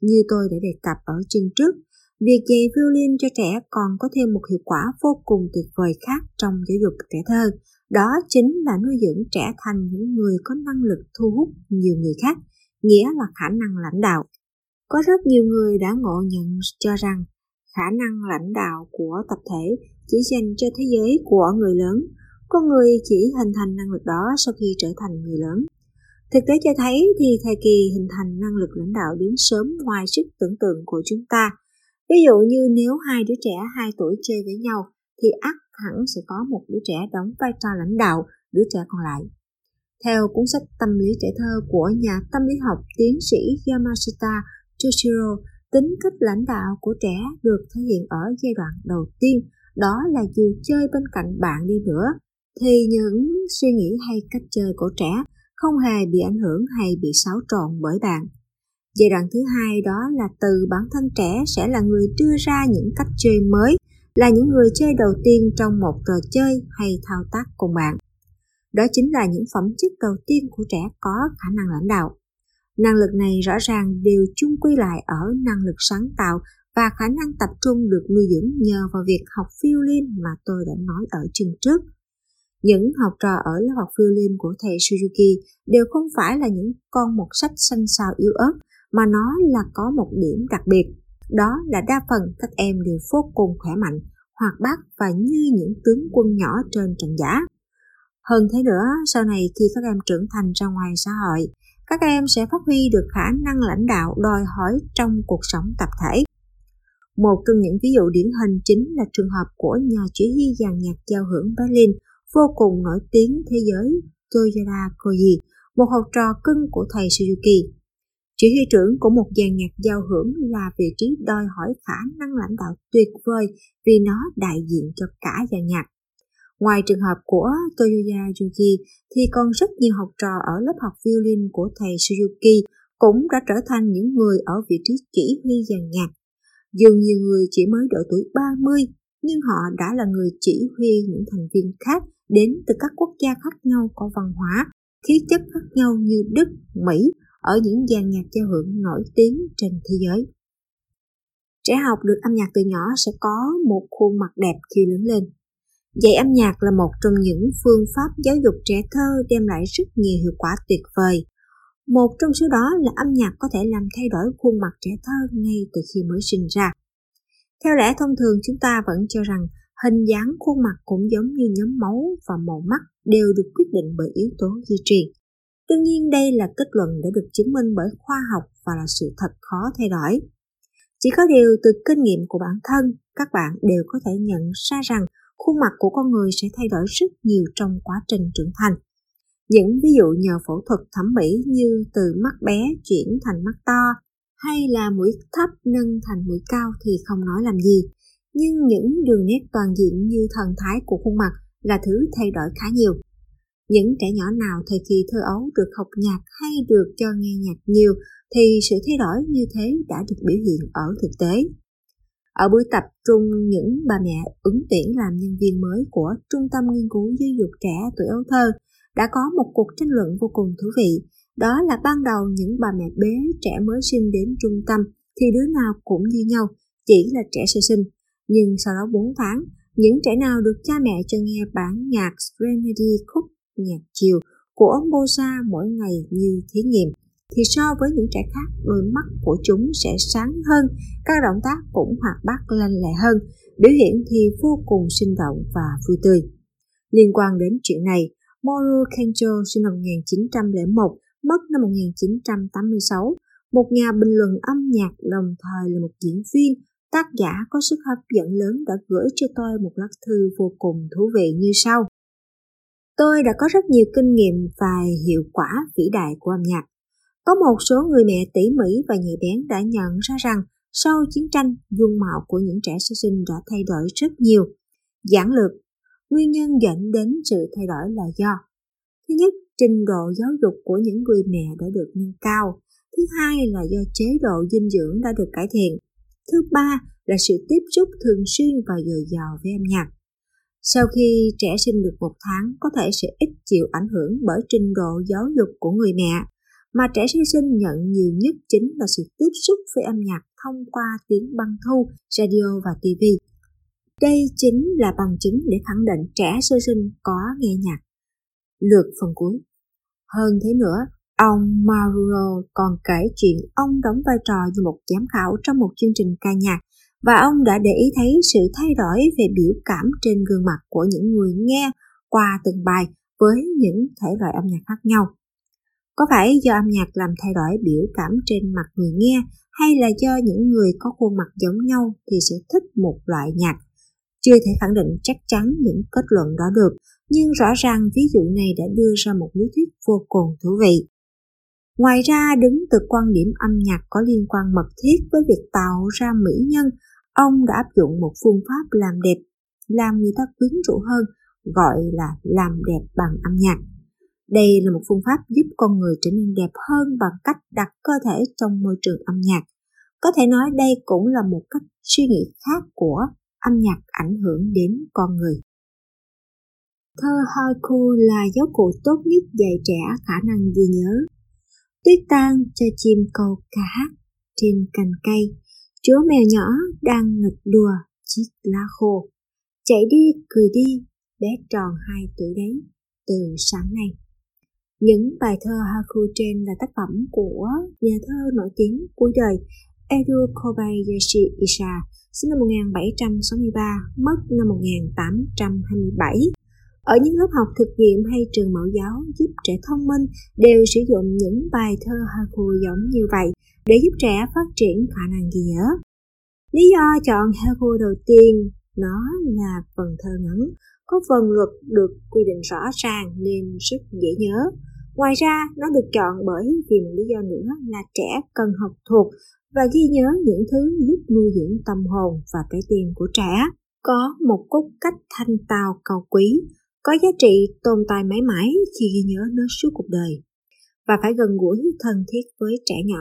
như tôi đã đề cập ở chương trước, việc dạy violin cho trẻ còn có thêm một hiệu quả vô cùng tuyệt vời khác trong giáo dục trẻ thơ. Đó chính là nuôi dưỡng trẻ thành những người có năng lực thu hút nhiều người khác, nghĩa là khả năng lãnh đạo. Có rất nhiều người đã ngộ nhận cho rằng khả năng lãnh đạo của tập thể chỉ dành cho thế giới của người lớn. Con người chỉ hình thành năng lực đó sau khi trở thành người lớn. Thực tế cho thấy thì thời kỳ hình thành năng lực lãnh đạo đến sớm ngoài sức tưởng tượng của chúng ta. Ví dụ như nếu hai đứa trẻ 2 tuổi chơi với nhau thì ắt hẳn sẽ có một đứa trẻ đóng vai trò lãnh đạo, đứa trẻ còn lại. Theo cuốn sách Tâm lý trẻ thơ của nhà tâm lý học tiến sĩ Yamashita Toshiro, tính cách lãnh đạo của trẻ được thể hiện ở giai đoạn đầu tiên, đó là dù chơi bên cạnh bạn đi nữa, thì những suy nghĩ hay cách chơi của trẻ không hề bị ảnh hưởng hay bị xáo trộn bởi bạn. Giai đoạn thứ hai đó là từ bản thân trẻ sẽ là người đưa ra những cách chơi mới, là những người chơi đầu tiên trong một trò chơi hay thao tác cùng bạn. Đó chính là những phẩm chất đầu tiên của trẻ có khả năng lãnh đạo. Năng lực này rõ ràng đều chung quy lại ở năng lực sáng tạo và khả năng tập trung được nuôi dưỡng nhờ vào việc học violin mà tôi đã nói ở chương trước. Những học trò ở lớp học violin của thầy Suzuki đều không phải là những con một sách xanh xao yếu ớt, mà nó là có một điểm đặc biệt. Đó là đa phần các em đều vô cùng khỏe mạnh, hoạt bát và như những tướng quân nhỏ trên trận giả. Hơn thế nữa, sau này khi các em trưởng thành ra ngoài xã hội, các em sẽ phát huy được khả năng lãnh đạo đòi hỏi trong cuộc sống tập thể. Một trong những ví dụ điển hình chính là trường hợp của nhà chỉ huy dàn nhạc giao hưởng Berlin vô cùng nổi tiếng thế giới Toyoda Koji, một học trò cưng của thầy Suzuki. Chỉ huy trưởng của một dàn nhạc giao hưởng là vị trí đòi hỏi khả năng lãnh đạo tuyệt vời vì nó đại diện cho cả dàn nhạc. Ngoài trường hợp của Toyoda Koji thì còn rất nhiều học trò ở lớp học violin của thầy Suzuki cũng đã trở thành những người ở vị trí chỉ huy dàn nhạc. Dù nhiều người chỉ mới độ tuổi 30, nhưng họ đã là người chỉ huy những thành viên khác đến từ các quốc gia khác nhau có văn hóa, khí chất khác nhau như Đức, Mỹ, ở những dàn nhạc giao hưởng nổi tiếng trên thế giới. Trẻ học được âm nhạc từ nhỏ sẽ có một khuôn mặt đẹp khi lớn lên. Dạy âm nhạc là một trong những phương pháp giáo dục trẻ thơ đem lại rất nhiều hiệu quả tuyệt vời. Một trong số đó là âm nhạc có thể làm thay đổi khuôn mặt trẻ thơ ngay từ khi mới sinh ra. Theo lẽ thông thường chúng ta vẫn cho rằng hình dáng khuôn mặt cũng giống như nhóm máu và màu mắt đều được quyết định bởi yếu tố di truyền. Đương nhiên đây là kết luận đã được chứng minh bởi khoa học và là sự thật khó thay đổi. Chỉ có điều từ kinh nghiệm của bản thân, các bạn đều có thể nhận ra rằng khuôn mặt của con người sẽ thay đổi rất nhiều trong quá trình trưởng thành. Những ví dụ nhờ phẫu thuật thẩm mỹ như từ mắt bé chuyển thành mắt to hay là mũi thấp nâng thành mũi cao thì không nói làm gì. nhưng những đường nét toàn diện như thần thái của khuôn mặt là thứ thay đổi khá nhiều. Những trẻ nhỏ nào thời kỳ thơ ấu được học nhạc hay được cho nghe nhạc nhiều thì sự thay đổi như thế đã được biểu hiện ở thực tế. Ở buổi tập trung, những bà mẹ ứng tuyển làm nhân viên mới của Trung tâm Nghiên cứu Giáo dục Trẻ Tuổi Ấu Thơ đã có một cuộc tranh luận vô cùng thú vị. Đó là ban đầu những bà mẹ bế trẻ mới sinh đến trung tâm thì đứa nào cũng như nhau, chỉ là trẻ sơ sinh. Nhưng sau đó 4 tháng, những trẻ nào được cha mẹ cho nghe bản nhạc Serenity khúc nhạc chiều của ông Bosa mỗi ngày như thí nghiệm, thì so với những trẻ khác, đôi mắt của chúng sẽ sáng hơn, các động tác cũng hoạt bát lanh lẹ hơn, biểu hiện thì vô cùng sinh động và vui tươi. Liên quan đến chuyện này, Moro Kenjo sinh năm 1901, mất năm 1986, một nhà bình luận âm nhạc đồng thời là một diễn viên, tác giả có sức hấp dẫn lớn đã gửi cho tôi một lá thư vô cùng thú vị như sau. Tôi đã có rất nhiều kinh nghiệm về hiệu quả vĩ đại của âm nhạc. Có một số người mẹ tỉ mỉ và nhạy bén đã nhận ra rằng sau chiến tranh, dung mạo của những trẻ sơ sinh đã thay đổi rất nhiều. Giản lược, nguyên nhân dẫn đến sự thay đổi là do: thứ nhất, trình độ giáo dục của những người mẹ đã được nâng cao; thứ hai là do chế độ dinh dưỡng đã được cải thiện; thứ ba là sự tiếp xúc thường xuyên và dồi dào với âm nhạc. Sau khi trẻ sinh được 1 tháng, có thể sẽ ít chịu ảnh hưởng bởi trình độ giáo dục của người mẹ, mà trẻ sơ sinh nhận nhiều nhất chính là sự tiếp xúc với âm nhạc thông qua tiếng băng thu, radio và TV. Đây chính là bằng chứng để khẳng định trẻ sơ sinh có nghe nhạc. Lượt phần cuối. Hơn thế nữa, ông Maruro còn kể chuyện ông đóng vai trò như một giám khảo trong một chương trình ca nhạc, và ông đã để ý thấy sự thay đổi về biểu cảm trên gương mặt của những người nghe qua từng bài với những thể loại âm nhạc khác nhau. Có phải do âm nhạc làm thay đổi biểu cảm trên mặt người nghe, hay là do những người có khuôn mặt giống nhau thì sẽ thích một loại nhạc? Chưa thể khẳng định chắc chắn những kết luận đó được, nhưng rõ ràng ví dụ này đã đưa ra một lý thuyết vô cùng thú vị. Ngoài ra, đứng từ quan điểm âm nhạc có liên quan mật thiết với việc tạo ra mỹ nhân, ông đã áp dụng một phương pháp làm đẹp, làm người ta quyến rũ hơn, gọi là làm đẹp bằng âm nhạc. Đây là một phương pháp giúp con người trở nên đẹp hơn bằng cách đặt cơ thể trong môi trường âm nhạc. Có thể nói đây cũng là một cách suy nghĩ khác của âm nhạc ảnh hưởng đến con người. Thơ haiku là giáo cụ tốt nhất dạy trẻ khả năng ghi nhớ. Tuyết tan cho chim câu ca hát trên cành cây, chú mèo nhỏ đang nghịch đùa chiếc lá khô. Chạy đi, cười đi, bé tròn 2 tuổi đấy, từ sáng nay. Những bài thơ haiku trên là tác phẩm của nhà thơ nổi tiếng cuối đời Kobayashi Issa, sinh năm 1763, mất năm 1827. Ở những lớp học thực nghiệm hay trường mẫu giáo giúp trẻ thông minh đều sử dụng những bài thơ haiku giống như vậy để giúp trẻ phát triển khả năng ghi nhớ. Lý do chọn haiku đầu tiên, nó là phần thơ ngắn, có phần luật được quy định rõ ràng nên rất dễ nhớ. Ngoài ra, nó được chọn bởi vì một lý do nữa là trẻ cần học thuộc và ghi nhớ những thứ giúp nuôi dưỡng tâm hồn và trái tim của trẻ. Có một cốt cách thanh tao cao quý, có giá trị tồn tại mãi mãi khi ghi nhớ nó suốt cuộc đời, và phải gần gũi thân thiết với trẻ nhỏ.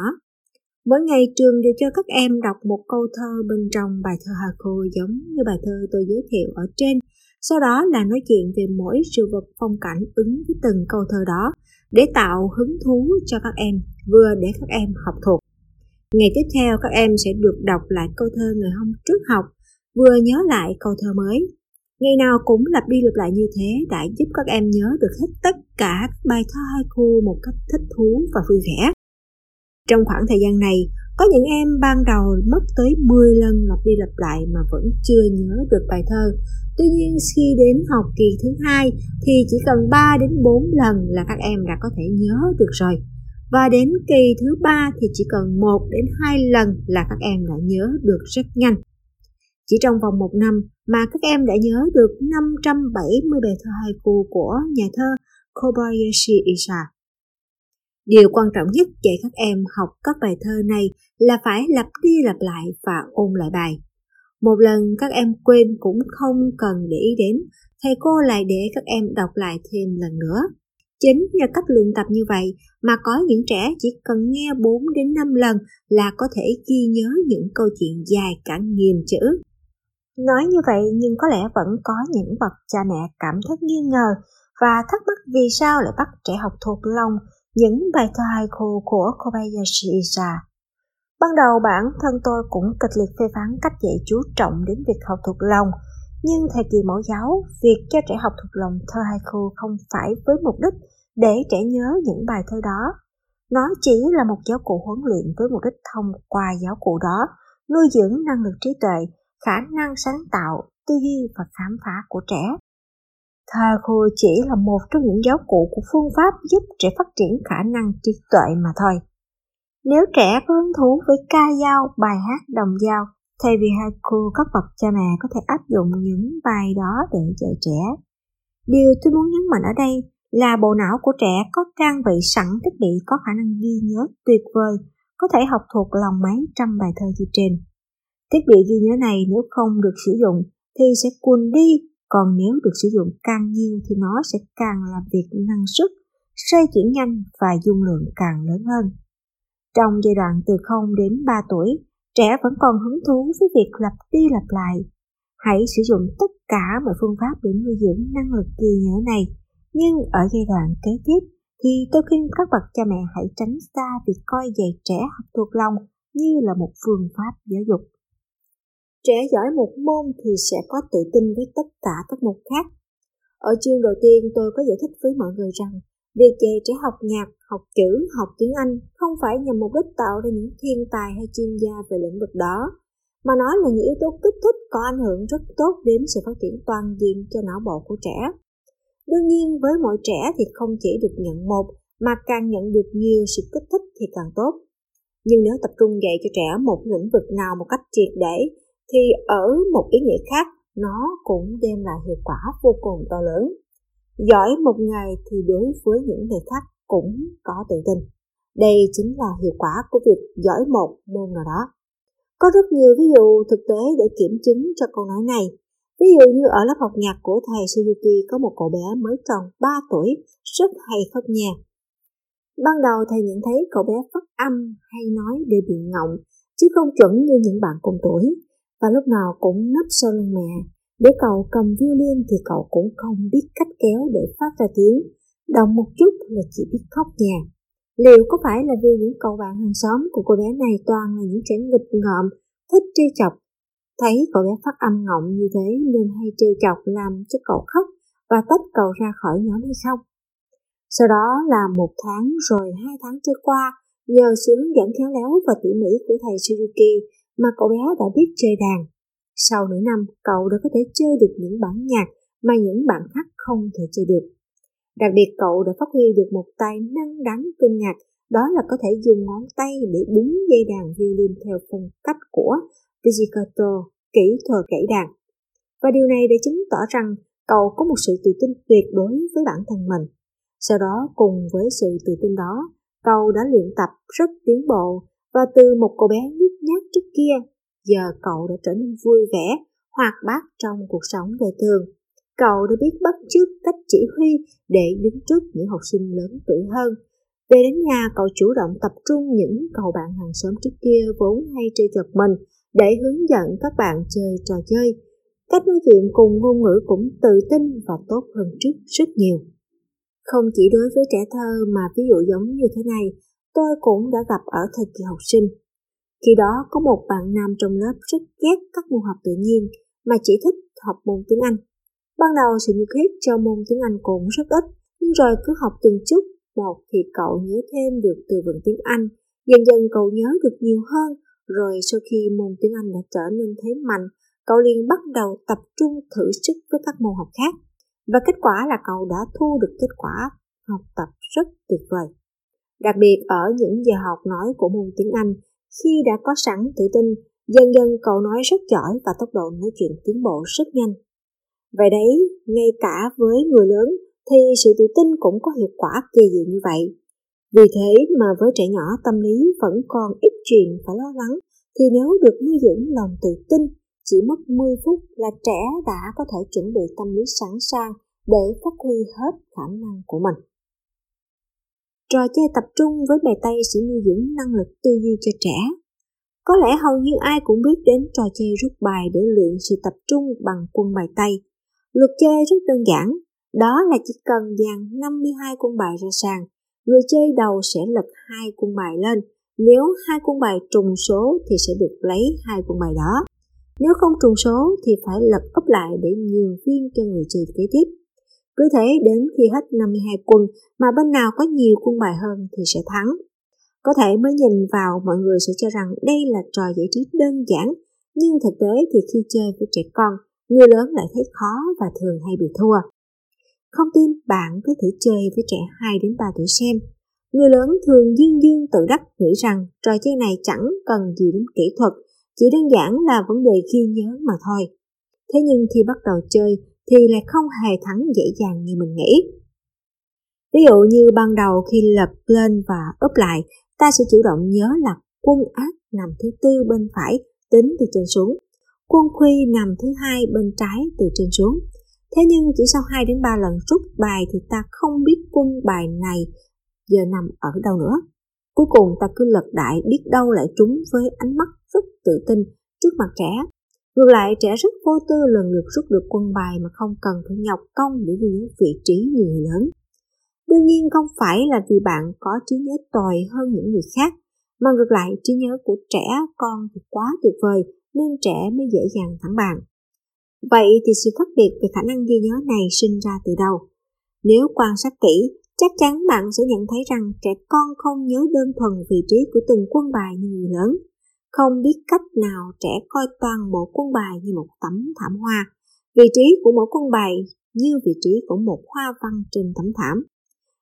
Mỗi ngày trường đều cho các em đọc một câu thơ bên trong bài thơ haiku giống như bài thơ tôi giới thiệu ở trên, sau đó là nói chuyện về mỗi sự vật phong cảnh ứng với từng câu thơ đó để tạo hứng thú cho các em, vừa để các em học thuộc. Ngày tiếp theo các em sẽ được đọc lại câu thơ ngày hôm trước học, vừa nhớ lại câu thơ mới. Ngày nào cũng lặp đi lặp lại như thế đã giúp các em nhớ được hết tất cả các bài thơ haiku một cách thích thú và vui vẻ. Trong khoảng thời gian này, có những em ban đầu mất tới 10 lần lặp đi lặp lại mà vẫn chưa nhớ được bài thơ. Tuy nhiên, khi đến học kỳ thứ 2 thì chỉ cần 3 đến 4 lần là các em đã có thể nhớ được rồi. Và đến kỳ thứ 3 thì chỉ cần 1 đến 2 lần là các em đã nhớ được rất nhanh. Chỉ trong vòng 1 năm mà các em đã nhớ được 570 bài thơ haiku của nhà thơ Kobayashi Issa. Điều quan trọng nhất dạy các em học các bài thơ này là phải lặp đi lặp lại và ôn lại bài. Một lần các em quên cũng không cần để ý đến, thầy cô lại để các em đọc lại thêm lần nữa. Chính nhờ cách luyện tập như vậy mà có những trẻ chỉ cần nghe 4 đến 5 lần là có thể ghi nhớ những câu chuyện dài cả nghìn chữ. Nói như vậy nhưng có lẽ vẫn có những bậc cha mẹ cảm thấy nghi ngờ và thắc mắc vì sao lại bắt trẻ học thuộc lòng những bài thơ haiku của Kobayashi Issa. Ban đầu bản thân tôi cũng kịch liệt phê phán cách dạy chú trọng đến việc học thuộc lòng. Nhưng thời kỳ mẫu giáo, việc cho trẻ học thuộc lòng thơ haiku không phải với mục đích để trẻ nhớ những bài thơ đó. Nó chỉ là một giáo cụ huấn luyện với mục đích thông qua giáo cụ đó nuôi dưỡng năng lực trí tuệ, khả năng sáng tạo, tư duy và khám phá của trẻ. Thơ haiku chỉ là một trong những giáo cụ của phương pháp giúp trẻ phát triển khả năng trí tuệ mà thôi. Nếu trẻ có hứng thú với ca dao, bài hát đồng dao, thay vì haiku, các bậc cha mẹ có thể áp dụng những bài đó để dạy trẻ. Điều tôi muốn nhấn mạnh ở đây là bộ não của trẻ có trang bị sẵn thiết bị có khả năng ghi nhớ tuyệt vời, có thể học thuộc lòng mấy trăm bài thơ như trên. Thiết bị ghi nhớ này nếu không được sử dụng thì sẽ cuồn đi, còn nếu được sử dụng càng nhiều thì nó sẽ càng làm việc năng suất, xoay chuyển nhanh và dung lượng càng lớn hơn. Trong giai đoạn từ 0 đến 3 tuổi, trẻ vẫn còn hứng thú với việc lặp đi lặp lại. Hãy sử dụng tất cả mọi phương pháp để nuôi dưỡng năng lực ghi nhớ này. Nhưng ở giai đoạn kế tiếp thì tôi khuyên các bậc cha mẹ hãy tránh xa việc coi dạy trẻ học thuộc lòng như là một phương pháp giáo dục. Trẻ giỏi một môn thì sẽ có tự tin với tất cả các môn khác. Ở chương đầu tiên tôi có giải thích với mọi người rằng việc dạy trẻ học nhạc, học chữ, học tiếng Anh không phải nhằm mục đích tạo ra những thiên tài hay chuyên gia về lĩnh vực đó, mà nó là những yếu tố kích thích có ảnh hưởng rất tốt đến sự phát triển toàn diện cho não bộ của trẻ. Đương nhiên với mỗi trẻ thì không chỉ được nhận một, mà càng nhận được nhiều sự kích thích thì càng tốt. Nhưng nếu tập trung dạy cho trẻ một lĩnh vực nào một cách triệt để, thì ở một ý nghĩa khác nó cũng đem lại hiệu quả vô cùng to lớn. Giỏi một nghề thì đối với những nghề khác cũng có tự tin. Đây chính là hiệu quả của việc giỏi một môn nào đó. Có rất nhiều ví dụ thực tế để kiểm chứng cho câu nói này. Ví dụ như ở lớp học nhạc của thầy Suzuki có một cậu bé mới tròn 3 tuổi, rất hay khóc nhè. Ban đầu thầy nhận thấy cậu bé phát âm hay nói đều bị ngọng, chứ không chuẩn như những bạn cùng tuổi, và lúc nào cũng nấp sau lưng mẹ. Để cậu cầm violin thì cậu cũng không biết cách kéo để phát ra tiếng, động một chút là chỉ biết khóc nhè. Liệu có phải là vì những cậu bạn hàng xóm của cô bé này toàn là những trẻ nghịch ngợm, thích trêu chọc? Thấy cậu bé phát âm ngọng như thế nên hay trêu chọc làm cho cậu khóc và tách cậu ra khỏi nhóm hay không? Sau đó là 1 tháng rồi 2 tháng trôi qua, nhờ sự hướng dẫn khéo léo và tỉ mỉ của thầy Suzuki mà cậu bé đã biết chơi đàn. Sau nửa năm, cậu đã có thể chơi được những bản nhạc mà những bạn khác không thể chơi được. Đặc biệt cậu đã phát huy được một tài năng đáng kinh ngạc, đó là có thể dùng ngón tay để búng dây đàn violin theo phong cách của pizzicato, kỹ thuật gảy đàn. Và điều này đã chứng tỏ rằng cậu có một sự tự tin tuyệt đối với bản thân mình. Sau đó cùng với sự tự tin đó, cậu đã luyện tập rất tiến bộ và từ một cậu bé nhút nhát trước kia, giờ cậu đã trở nên vui vẻ, hoạt bát trong cuộc sống đời thường. Cậu đã biết bắt chước cách chỉ huy để đứng trước những học sinh lớn tuổi hơn. Về đến nhà, cậu chủ động tập trung những cậu bạn hàng xóm trước kia vốn hay trêu chọc mình để hướng dẫn các bạn chơi trò chơi. Cách nói chuyện cùng ngôn ngữ cũng tự tin và tốt hơn trước rất nhiều. Không chỉ đối với trẻ thơ mà ví dụ giống như thế này, tôi cũng đã gặp ở thời kỳ học sinh. Khi đó có một bạn nam trong lớp rất ghét các môn học tự nhiên mà chỉ thích học môn tiếng Anh. Ban đầu sự nhiệt huyết cho môn tiếng Anh cũng rất ít, nhưng rồi cứ học từng chút, một thì cậu nhớ thêm được từ vựng tiếng Anh, dần dần cậu nhớ được nhiều hơn, rồi sau khi môn tiếng Anh đã trở nên thế mạnh, cậu liền bắt đầu tập trung thử sức với các môn học khác, và kết quả là cậu đã thu được kết quả học tập rất tuyệt vời. Đặc biệt ở những giờ học nói của môn tiếng Anh, khi đã có sẵn tự tin, dần dần cậu nói rất giỏi và tốc độ nói chuyện tiến bộ rất nhanh. Vậy đấy, ngay cả với người lớn thì sự tự tin cũng có hiệu quả kỳ diệu như vậy. Vì thế mà với trẻ nhỏ tâm lý vẫn còn ít chuyện phải lo lắng, thì nếu được nuôi dưỡng lòng tự tin, chỉ mất 10 phút là trẻ đã có thể chuẩn bị tâm lý sẵn sàng để phát huy hết khả năng của mình. Trò chơi tập trung với bài Tây sẽ nuôi dưỡng năng lực tư duy cho trẻ. Có lẽ hầu như ai cũng biết đến trò chơi rút bài để luyện sự tập trung bằng quân bài Tây. Luật chơi rất đơn giản, đó là chỉ cần dàn 52 quân bài ra sàn, người chơi đầu sẽ lật 2 quân bài lên. Nếu 2 quân bài trùng số thì sẽ được lấy 2 quân bài đó. Nếu không trùng số thì phải lật úp lại để nhường viên cho người chơi kế tiếp. Cứ thế đến khi hết 52 quân mà bên nào có nhiều quân bài hơn thì sẽ thắng. Có thể mới nhìn vào mọi người sẽ cho rằng đây là trò giải trí đơn giản, nhưng thực tế thì khi chơi với trẻ con, người lớn lại thấy khó và thường hay bị thua. Không tin bạn cứ thử chơi với trẻ 2 đến 3 tuổi xem. Người lớn thường dương dương tự đắc nghĩ rằng trò chơi này chẳng cần gì đến kỹ thuật, chỉ đơn giản là vấn đề ghi nhớ mà thôi. Thế nhưng khi bắt đầu chơi thì lại không hề thắng dễ dàng như mình nghĩ. Ví dụ như ban đầu khi lật lên và úp lại, ta sẽ chủ động nhớ là quân ác nằm thứ tư bên phải tính từ trên xuống, quân khuy nằm thứ hai bên trái từ trên xuống. Thế nhưng chỉ sau 2 đến 3 lần rút bài thì ta không biết quân bài này giờ nằm ở đâu nữa. Cuối cùng ta cứ lật đại biết đâu lại trúng với ánh mắt rất tự tin trước mặt trẻ. Ngược lại, trẻ rất vô tư lần lượt rút được quân bài mà không cần phải nhọc công để ghi nhớ vị trí như người lớn. Đương nhiên không phải là vì bạn có trí nhớ tồi hơn những người khác, mà ngược lại trí nhớ của trẻ con thì quá tuyệt vời nên trẻ mới dễ dàng thắng bạn. Vậy thì sự khác biệt về khả năng ghi nhớ này sinh ra từ đâu? Nếu quan sát kỹ, chắc chắn bạn sẽ nhận thấy rằng trẻ con không nhớ đơn thuần vị trí của từng quân bài như người lớn. Không biết cách nào trẻ coi toàn bộ quân bài như một tấm thảm hoa, vị trí của mỗi quân bài như vị trí của một hoa văn trên tấm thảm.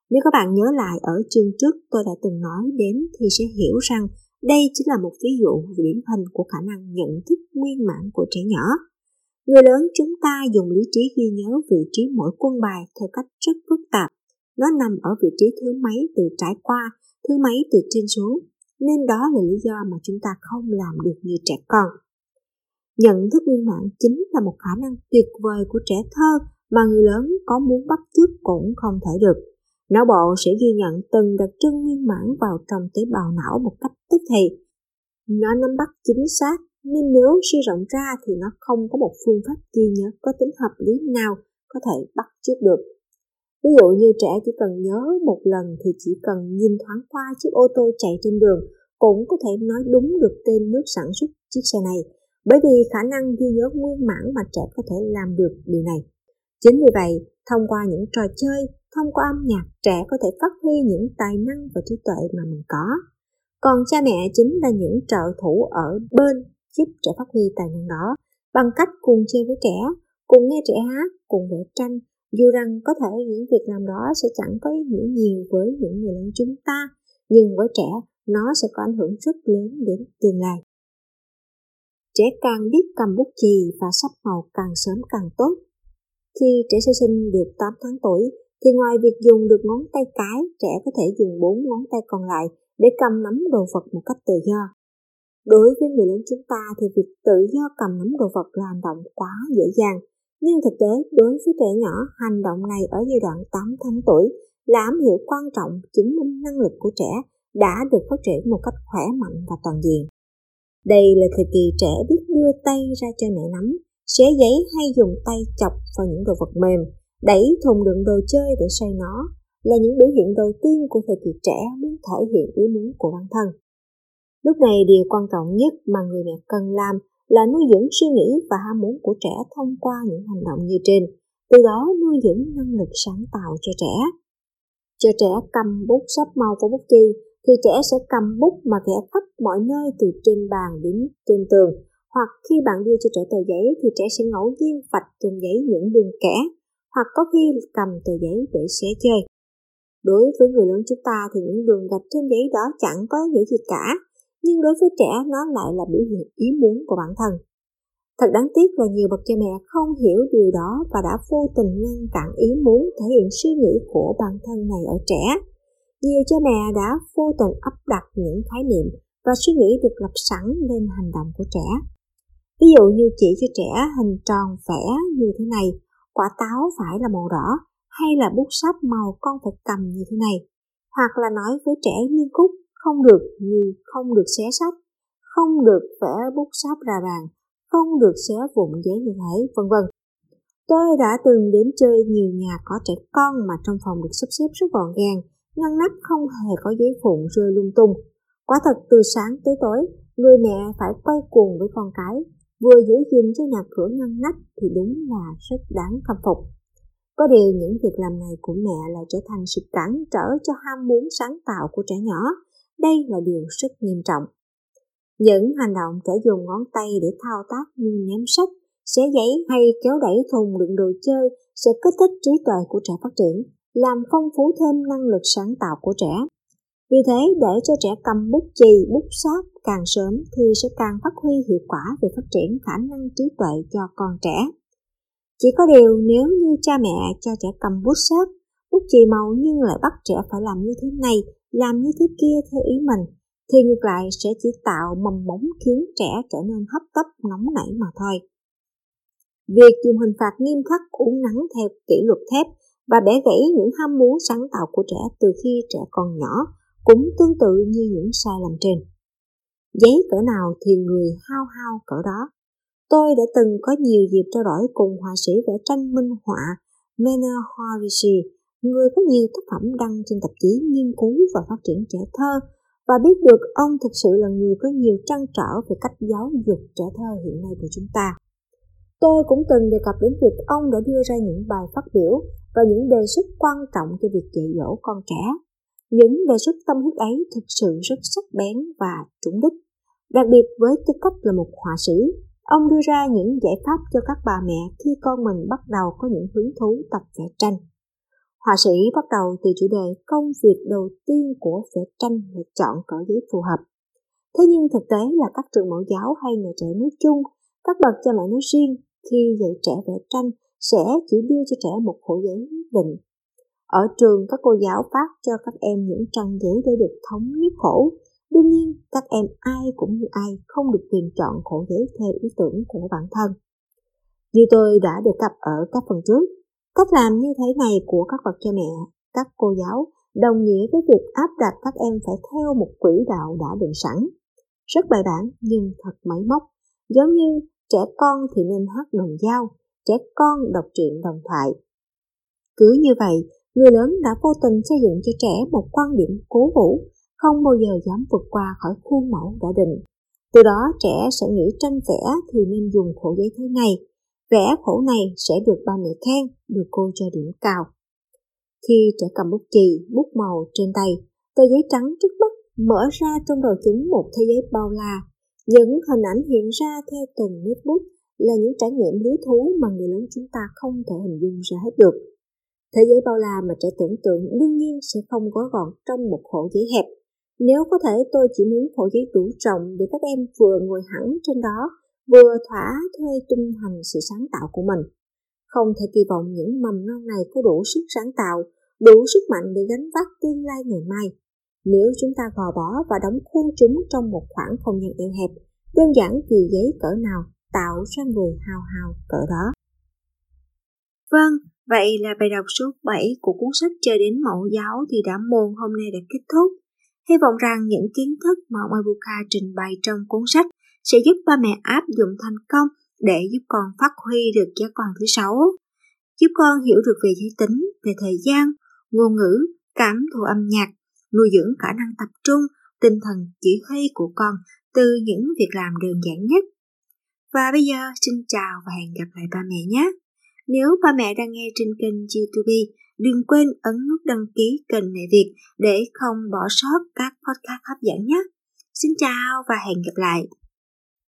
Nếu các bạn nhớ lại ở chương trước tôi đã từng nói đến thì sẽ hiểu rằng đây chính là một ví dụ điển hình của khả năng nhận thức nguyên mãn của trẻ nhỏ. Người lớn chúng ta dùng lý trí ghi nhớ vị trí mỗi quân bài theo cách rất phức tạp. Nó nằm ở vị trí thứ mấy từ trái qua, thứ mấy từ trên xuống. Nên đó là lý do mà chúng ta không làm được như trẻ con. Nhận thức nguyên mãn chính là một khả năng tuyệt vời của trẻ thơ mà người lớn có muốn bắt chước cũng không thể được. Não bộ sẽ ghi nhận từng đặc trưng nguyên mãn vào trong tế bào não một cách tức thì. Nó nắm bắt chính xác nên nếu suy rộng ra thì nó không có một phương pháp ghi nhớ có tính hợp lý nào có thể bắt chước được. Ví dụ như trẻ chỉ cần nhớ một lần thì chỉ cần nhìn thoáng qua chiếc ô tô chạy trên đường cũng có thể nói đúng được tên nước sản xuất chiếc xe này, bởi vì khả năng ghi nhớ nguyên mãn mà trẻ có thể làm được điều này. Chính vì vậy, thông qua những trò chơi, thông qua âm nhạc, trẻ có thể phát huy những tài năng và trí tuệ mà mình có. Còn cha mẹ chính là những trợ thủ ở bên giúp trẻ phát huy tài năng đó bằng cách cùng chơi với trẻ, cùng nghe trẻ hát, cùng vẽ tranh. Dù rằng có thể những việc làm đó sẽ chẳng có ý nghĩa nhiều với những người lớn chúng ta, nhưng với trẻ nó sẽ có ảnh hưởng rất lớn đến tương lai. Trẻ càng biết cầm bút chì và sắp màu càng sớm càng tốt. Khi trẻ sơ sinh được 8 tháng tuổi thì ngoài việc dùng được ngón tay cái, trẻ có thể dùng 4 ngón tay còn lại để cầm nắm đồ vật một cách tự do. Đối với người lớn chúng ta thì việc tự do cầm nắm đồ vật là hành động quá dễ dàng. Nhưng thực tế, đối với trẻ nhỏ, hành động này ở giai đoạn 8 tháng tuổi là ám hiệu quan trọng chứng minh năng lực của trẻ đã được phát triển một cách khỏe mạnh và toàn diện. Đây là thời kỳ trẻ biết đưa tay ra cho mẹ nắm, xé giấy hay dùng tay chọc vào những đồ vật mềm, đẩy thùng đựng đồ chơi để xoay nó, là những biểu hiện đầu tiên của thời kỳ trẻ muốn thể hiện ý muốn của bản thân. Lúc này, điều quan trọng nhất mà người mẹ cần làm là nuôi dưỡng suy nghĩ và ham muốn của trẻ thông qua những hành động như trên, từ đó nuôi dưỡng năng lực sáng tạo cho trẻ. Cho trẻ cầm bút sáp màu và bút chì thì trẻ sẽ cầm bút mà vẽ khắp mọi nơi từ trên bàn đến trên tường, hoặc khi bạn đưa cho trẻ tờ giấy thì trẻ sẽ ngẫu nhiên vạch trên giấy những đường kẻ, hoặc có khi cầm tờ giấy để xé chơi. Đối với người lớn chúng ta thì những đường gạch trên giấy đó chẳng có nghĩa gì cả, nhưng đối với trẻ nó lại là biểu hiện ý muốn của bản thân. Thật đáng tiếc là nhiều bậc cha mẹ không hiểu điều đó và đã vô tình ngăn cản ý muốn thể hiện suy nghĩ của bản thân này ở trẻ. Nhiều cha mẹ đã vô tình áp đặt những khái niệm và suy nghĩ được lập sẵn lên hành động của trẻ. Ví dụ như chỉ cho trẻ hình tròn vẽ như thế này, quả táo phải là màu đỏ, hay là bút sáp màu con phải cầm như thế này. Hoặc là nói với trẻ nghiêm túc, không được như không được xé sách, không được vẽ bút sáp ra bàn, không được xé vụn giấy như thế, vân vân. Tôi đã từng đến chơi nhiều nhà có trẻ con mà trong phòng được sắp xếp rất gọn gàng, ngăn nắp không hề có giấy vụn rơi lung tung. Quả thật từ sáng tới tối, người mẹ phải quay cuồng với con cái, vừa giữ gìn cho nhà cửa ngăn nắp thì đúng là rất đáng khâm phục. Có điều những việc làm này của mẹ lại trở thành sự cản trở cho ham muốn sáng tạo của trẻ nhỏ. Đây là điều rất nghiêm trọng. Những hành động trẻ dùng ngón tay để thao tác như ném sách, xé giấy hay kéo đẩy thùng đựng đồ chơi sẽ kích thích trí tuệ của trẻ phát triển, làm phong phú thêm năng lực sáng tạo của trẻ. Vì thế, để cho trẻ cầm bút chì, bút sáp càng sớm thì sẽ càng phát huy hiệu quả về phát triển khả năng trí tuệ cho con trẻ. Chỉ có điều nếu như cha mẹ cho trẻ cầm bút sáp, bút chì màu nhưng lại bắt trẻ phải làm như thế này, làm như thế kia theo ý mình, thì ngược lại sẽ chỉ tạo mầm mống khiến trẻ trở nên hấp tấp nóng nảy mà thôi. Việc dùng hình phạt nghiêm khắc, uốn nắn theo kỷ luật thép và bẻ gãy những ham muốn sáng tạo của trẻ từ khi trẻ còn nhỏ cũng tương tự như những sai lầm trên. Giấy cỡ nào thì người hao hao cỡ đó. Tôi đã từng có nhiều dịp trao đổi cùng họa sĩ vẽ tranh minh họa Menoharishi, người có nhiều tác phẩm đăng trên tạp chí nghiên cứu và phát triển trẻ thơ, và biết được ông thực sự là người có nhiều trăn trở về cách giáo dục trẻ thơ hiện nay của chúng ta. Tôi cũng từng đề cập đến việc ông đã đưa ra những bài phát biểu và những đề xuất quan trọng cho việc dạy dỗ con trẻ. Những đề xuất tâm huyết ấy thực sự rất sắc bén và trúng đích. Đặc biệt với tư cách là một họa sĩ, ông đưa ra những giải pháp cho các bà mẹ khi con mình bắt đầu có những hứng thú tập vẽ tranh. Họa sĩ bắt đầu từ chủ đề công việc đầu tiên của vẽ tranh là chọn cỡ giấy phù hợp. Thế nhưng thực tế là các trường mẫu giáo hay nhà trẻ nói chung, các bậc cha mẹ nói riêng khi dạy trẻ vẽ tranh sẽ chỉ đưa cho trẻ một khổ giấy nhất định. Ở trường, các cô giáo phát cho các em những trang giấy để được thống nhất khổ. Đương nhiên, các em ai cũng như ai, không được quyền chọn khổ giấy theo ý tưởng của bản thân. Như tôi đã đề cập ở các phần trước, cách làm như thế này của các bậc cha mẹ, các cô giáo đồng nghĩa với việc áp đặt các em phải theo một quỹ đạo đã định sẵn. Rất bài bản nhưng thật máy móc, giống như trẻ con thì nên hát đồng dao, trẻ con đọc truyện đồng thoại. Cứ như vậy, người lớn đã vô tình xây dựng cho trẻ một quan điểm cố hữu, không bao giờ dám vượt qua khỏi khuôn mẫu đã định. Từ đó trẻ sẽ nghĩ tranh vẽ thì nên dùng khổ giấy thế này, vẽ khổ này sẽ được ba mẹ khen, được cô cho điểm cao. Khi trẻ cầm bút chì, bút màu trên tay, tờ giấy trắng trước mắt mở ra trong đầu chúng một thế giới bao la. Những hình ảnh hiện ra theo từng nét bút là những trải nghiệm lý thú mà người lớn chúng ta không thể hình dung ra hết được. Thế giới bao la mà trẻ tưởng tượng đương nhiên sẽ không gói gọn trong một khổ giấy hẹp. Nếu có thể, tôi chỉ muốn khổ giấy đủ rộng để các em vừa ngồi hẳn trên đó, vừa thỏa thuê tung hành sự sáng tạo của mình. Không thể kỳ vọng những mầm non này có đủ sức sáng tạo, đủ sức mạnh để gánh vác tương lai ngày mai. Nếu chúng ta gò bó và đóng khuôn chúng trong một khoảng không gian eo hẹp, đơn giản vì giấy cỡ nào tạo ra người hào hào cỡ đó. Vâng, vậy là bài đọc số 7 của cuốn sách Chơi đến mẫu giáo thì đã môn hôm nay đã kết thúc. Hy vọng rằng những kiến thức mà Oibuka trình bày trong cuốn sách sẽ giúp ba mẹ áp dụng thành công để giúp con phát huy được giác quan thứ 6, giúp con hiểu được về giới tính, về thời gian, ngôn ngữ, cảm thụ âm nhạc, nuôi dưỡng khả năng tập trung, tinh thần chỉ huy của con từ những việc làm đơn giản nhất. Và bây giờ xin chào và hẹn gặp lại ba mẹ nhé. Nếu ba mẹ đang nghe trên kênh YouTube, đừng quên ấn nút đăng ký kênh Mẹ Việt để không bỏ sót các podcast hấp dẫn nhé. Xin chào và hẹn gặp lại.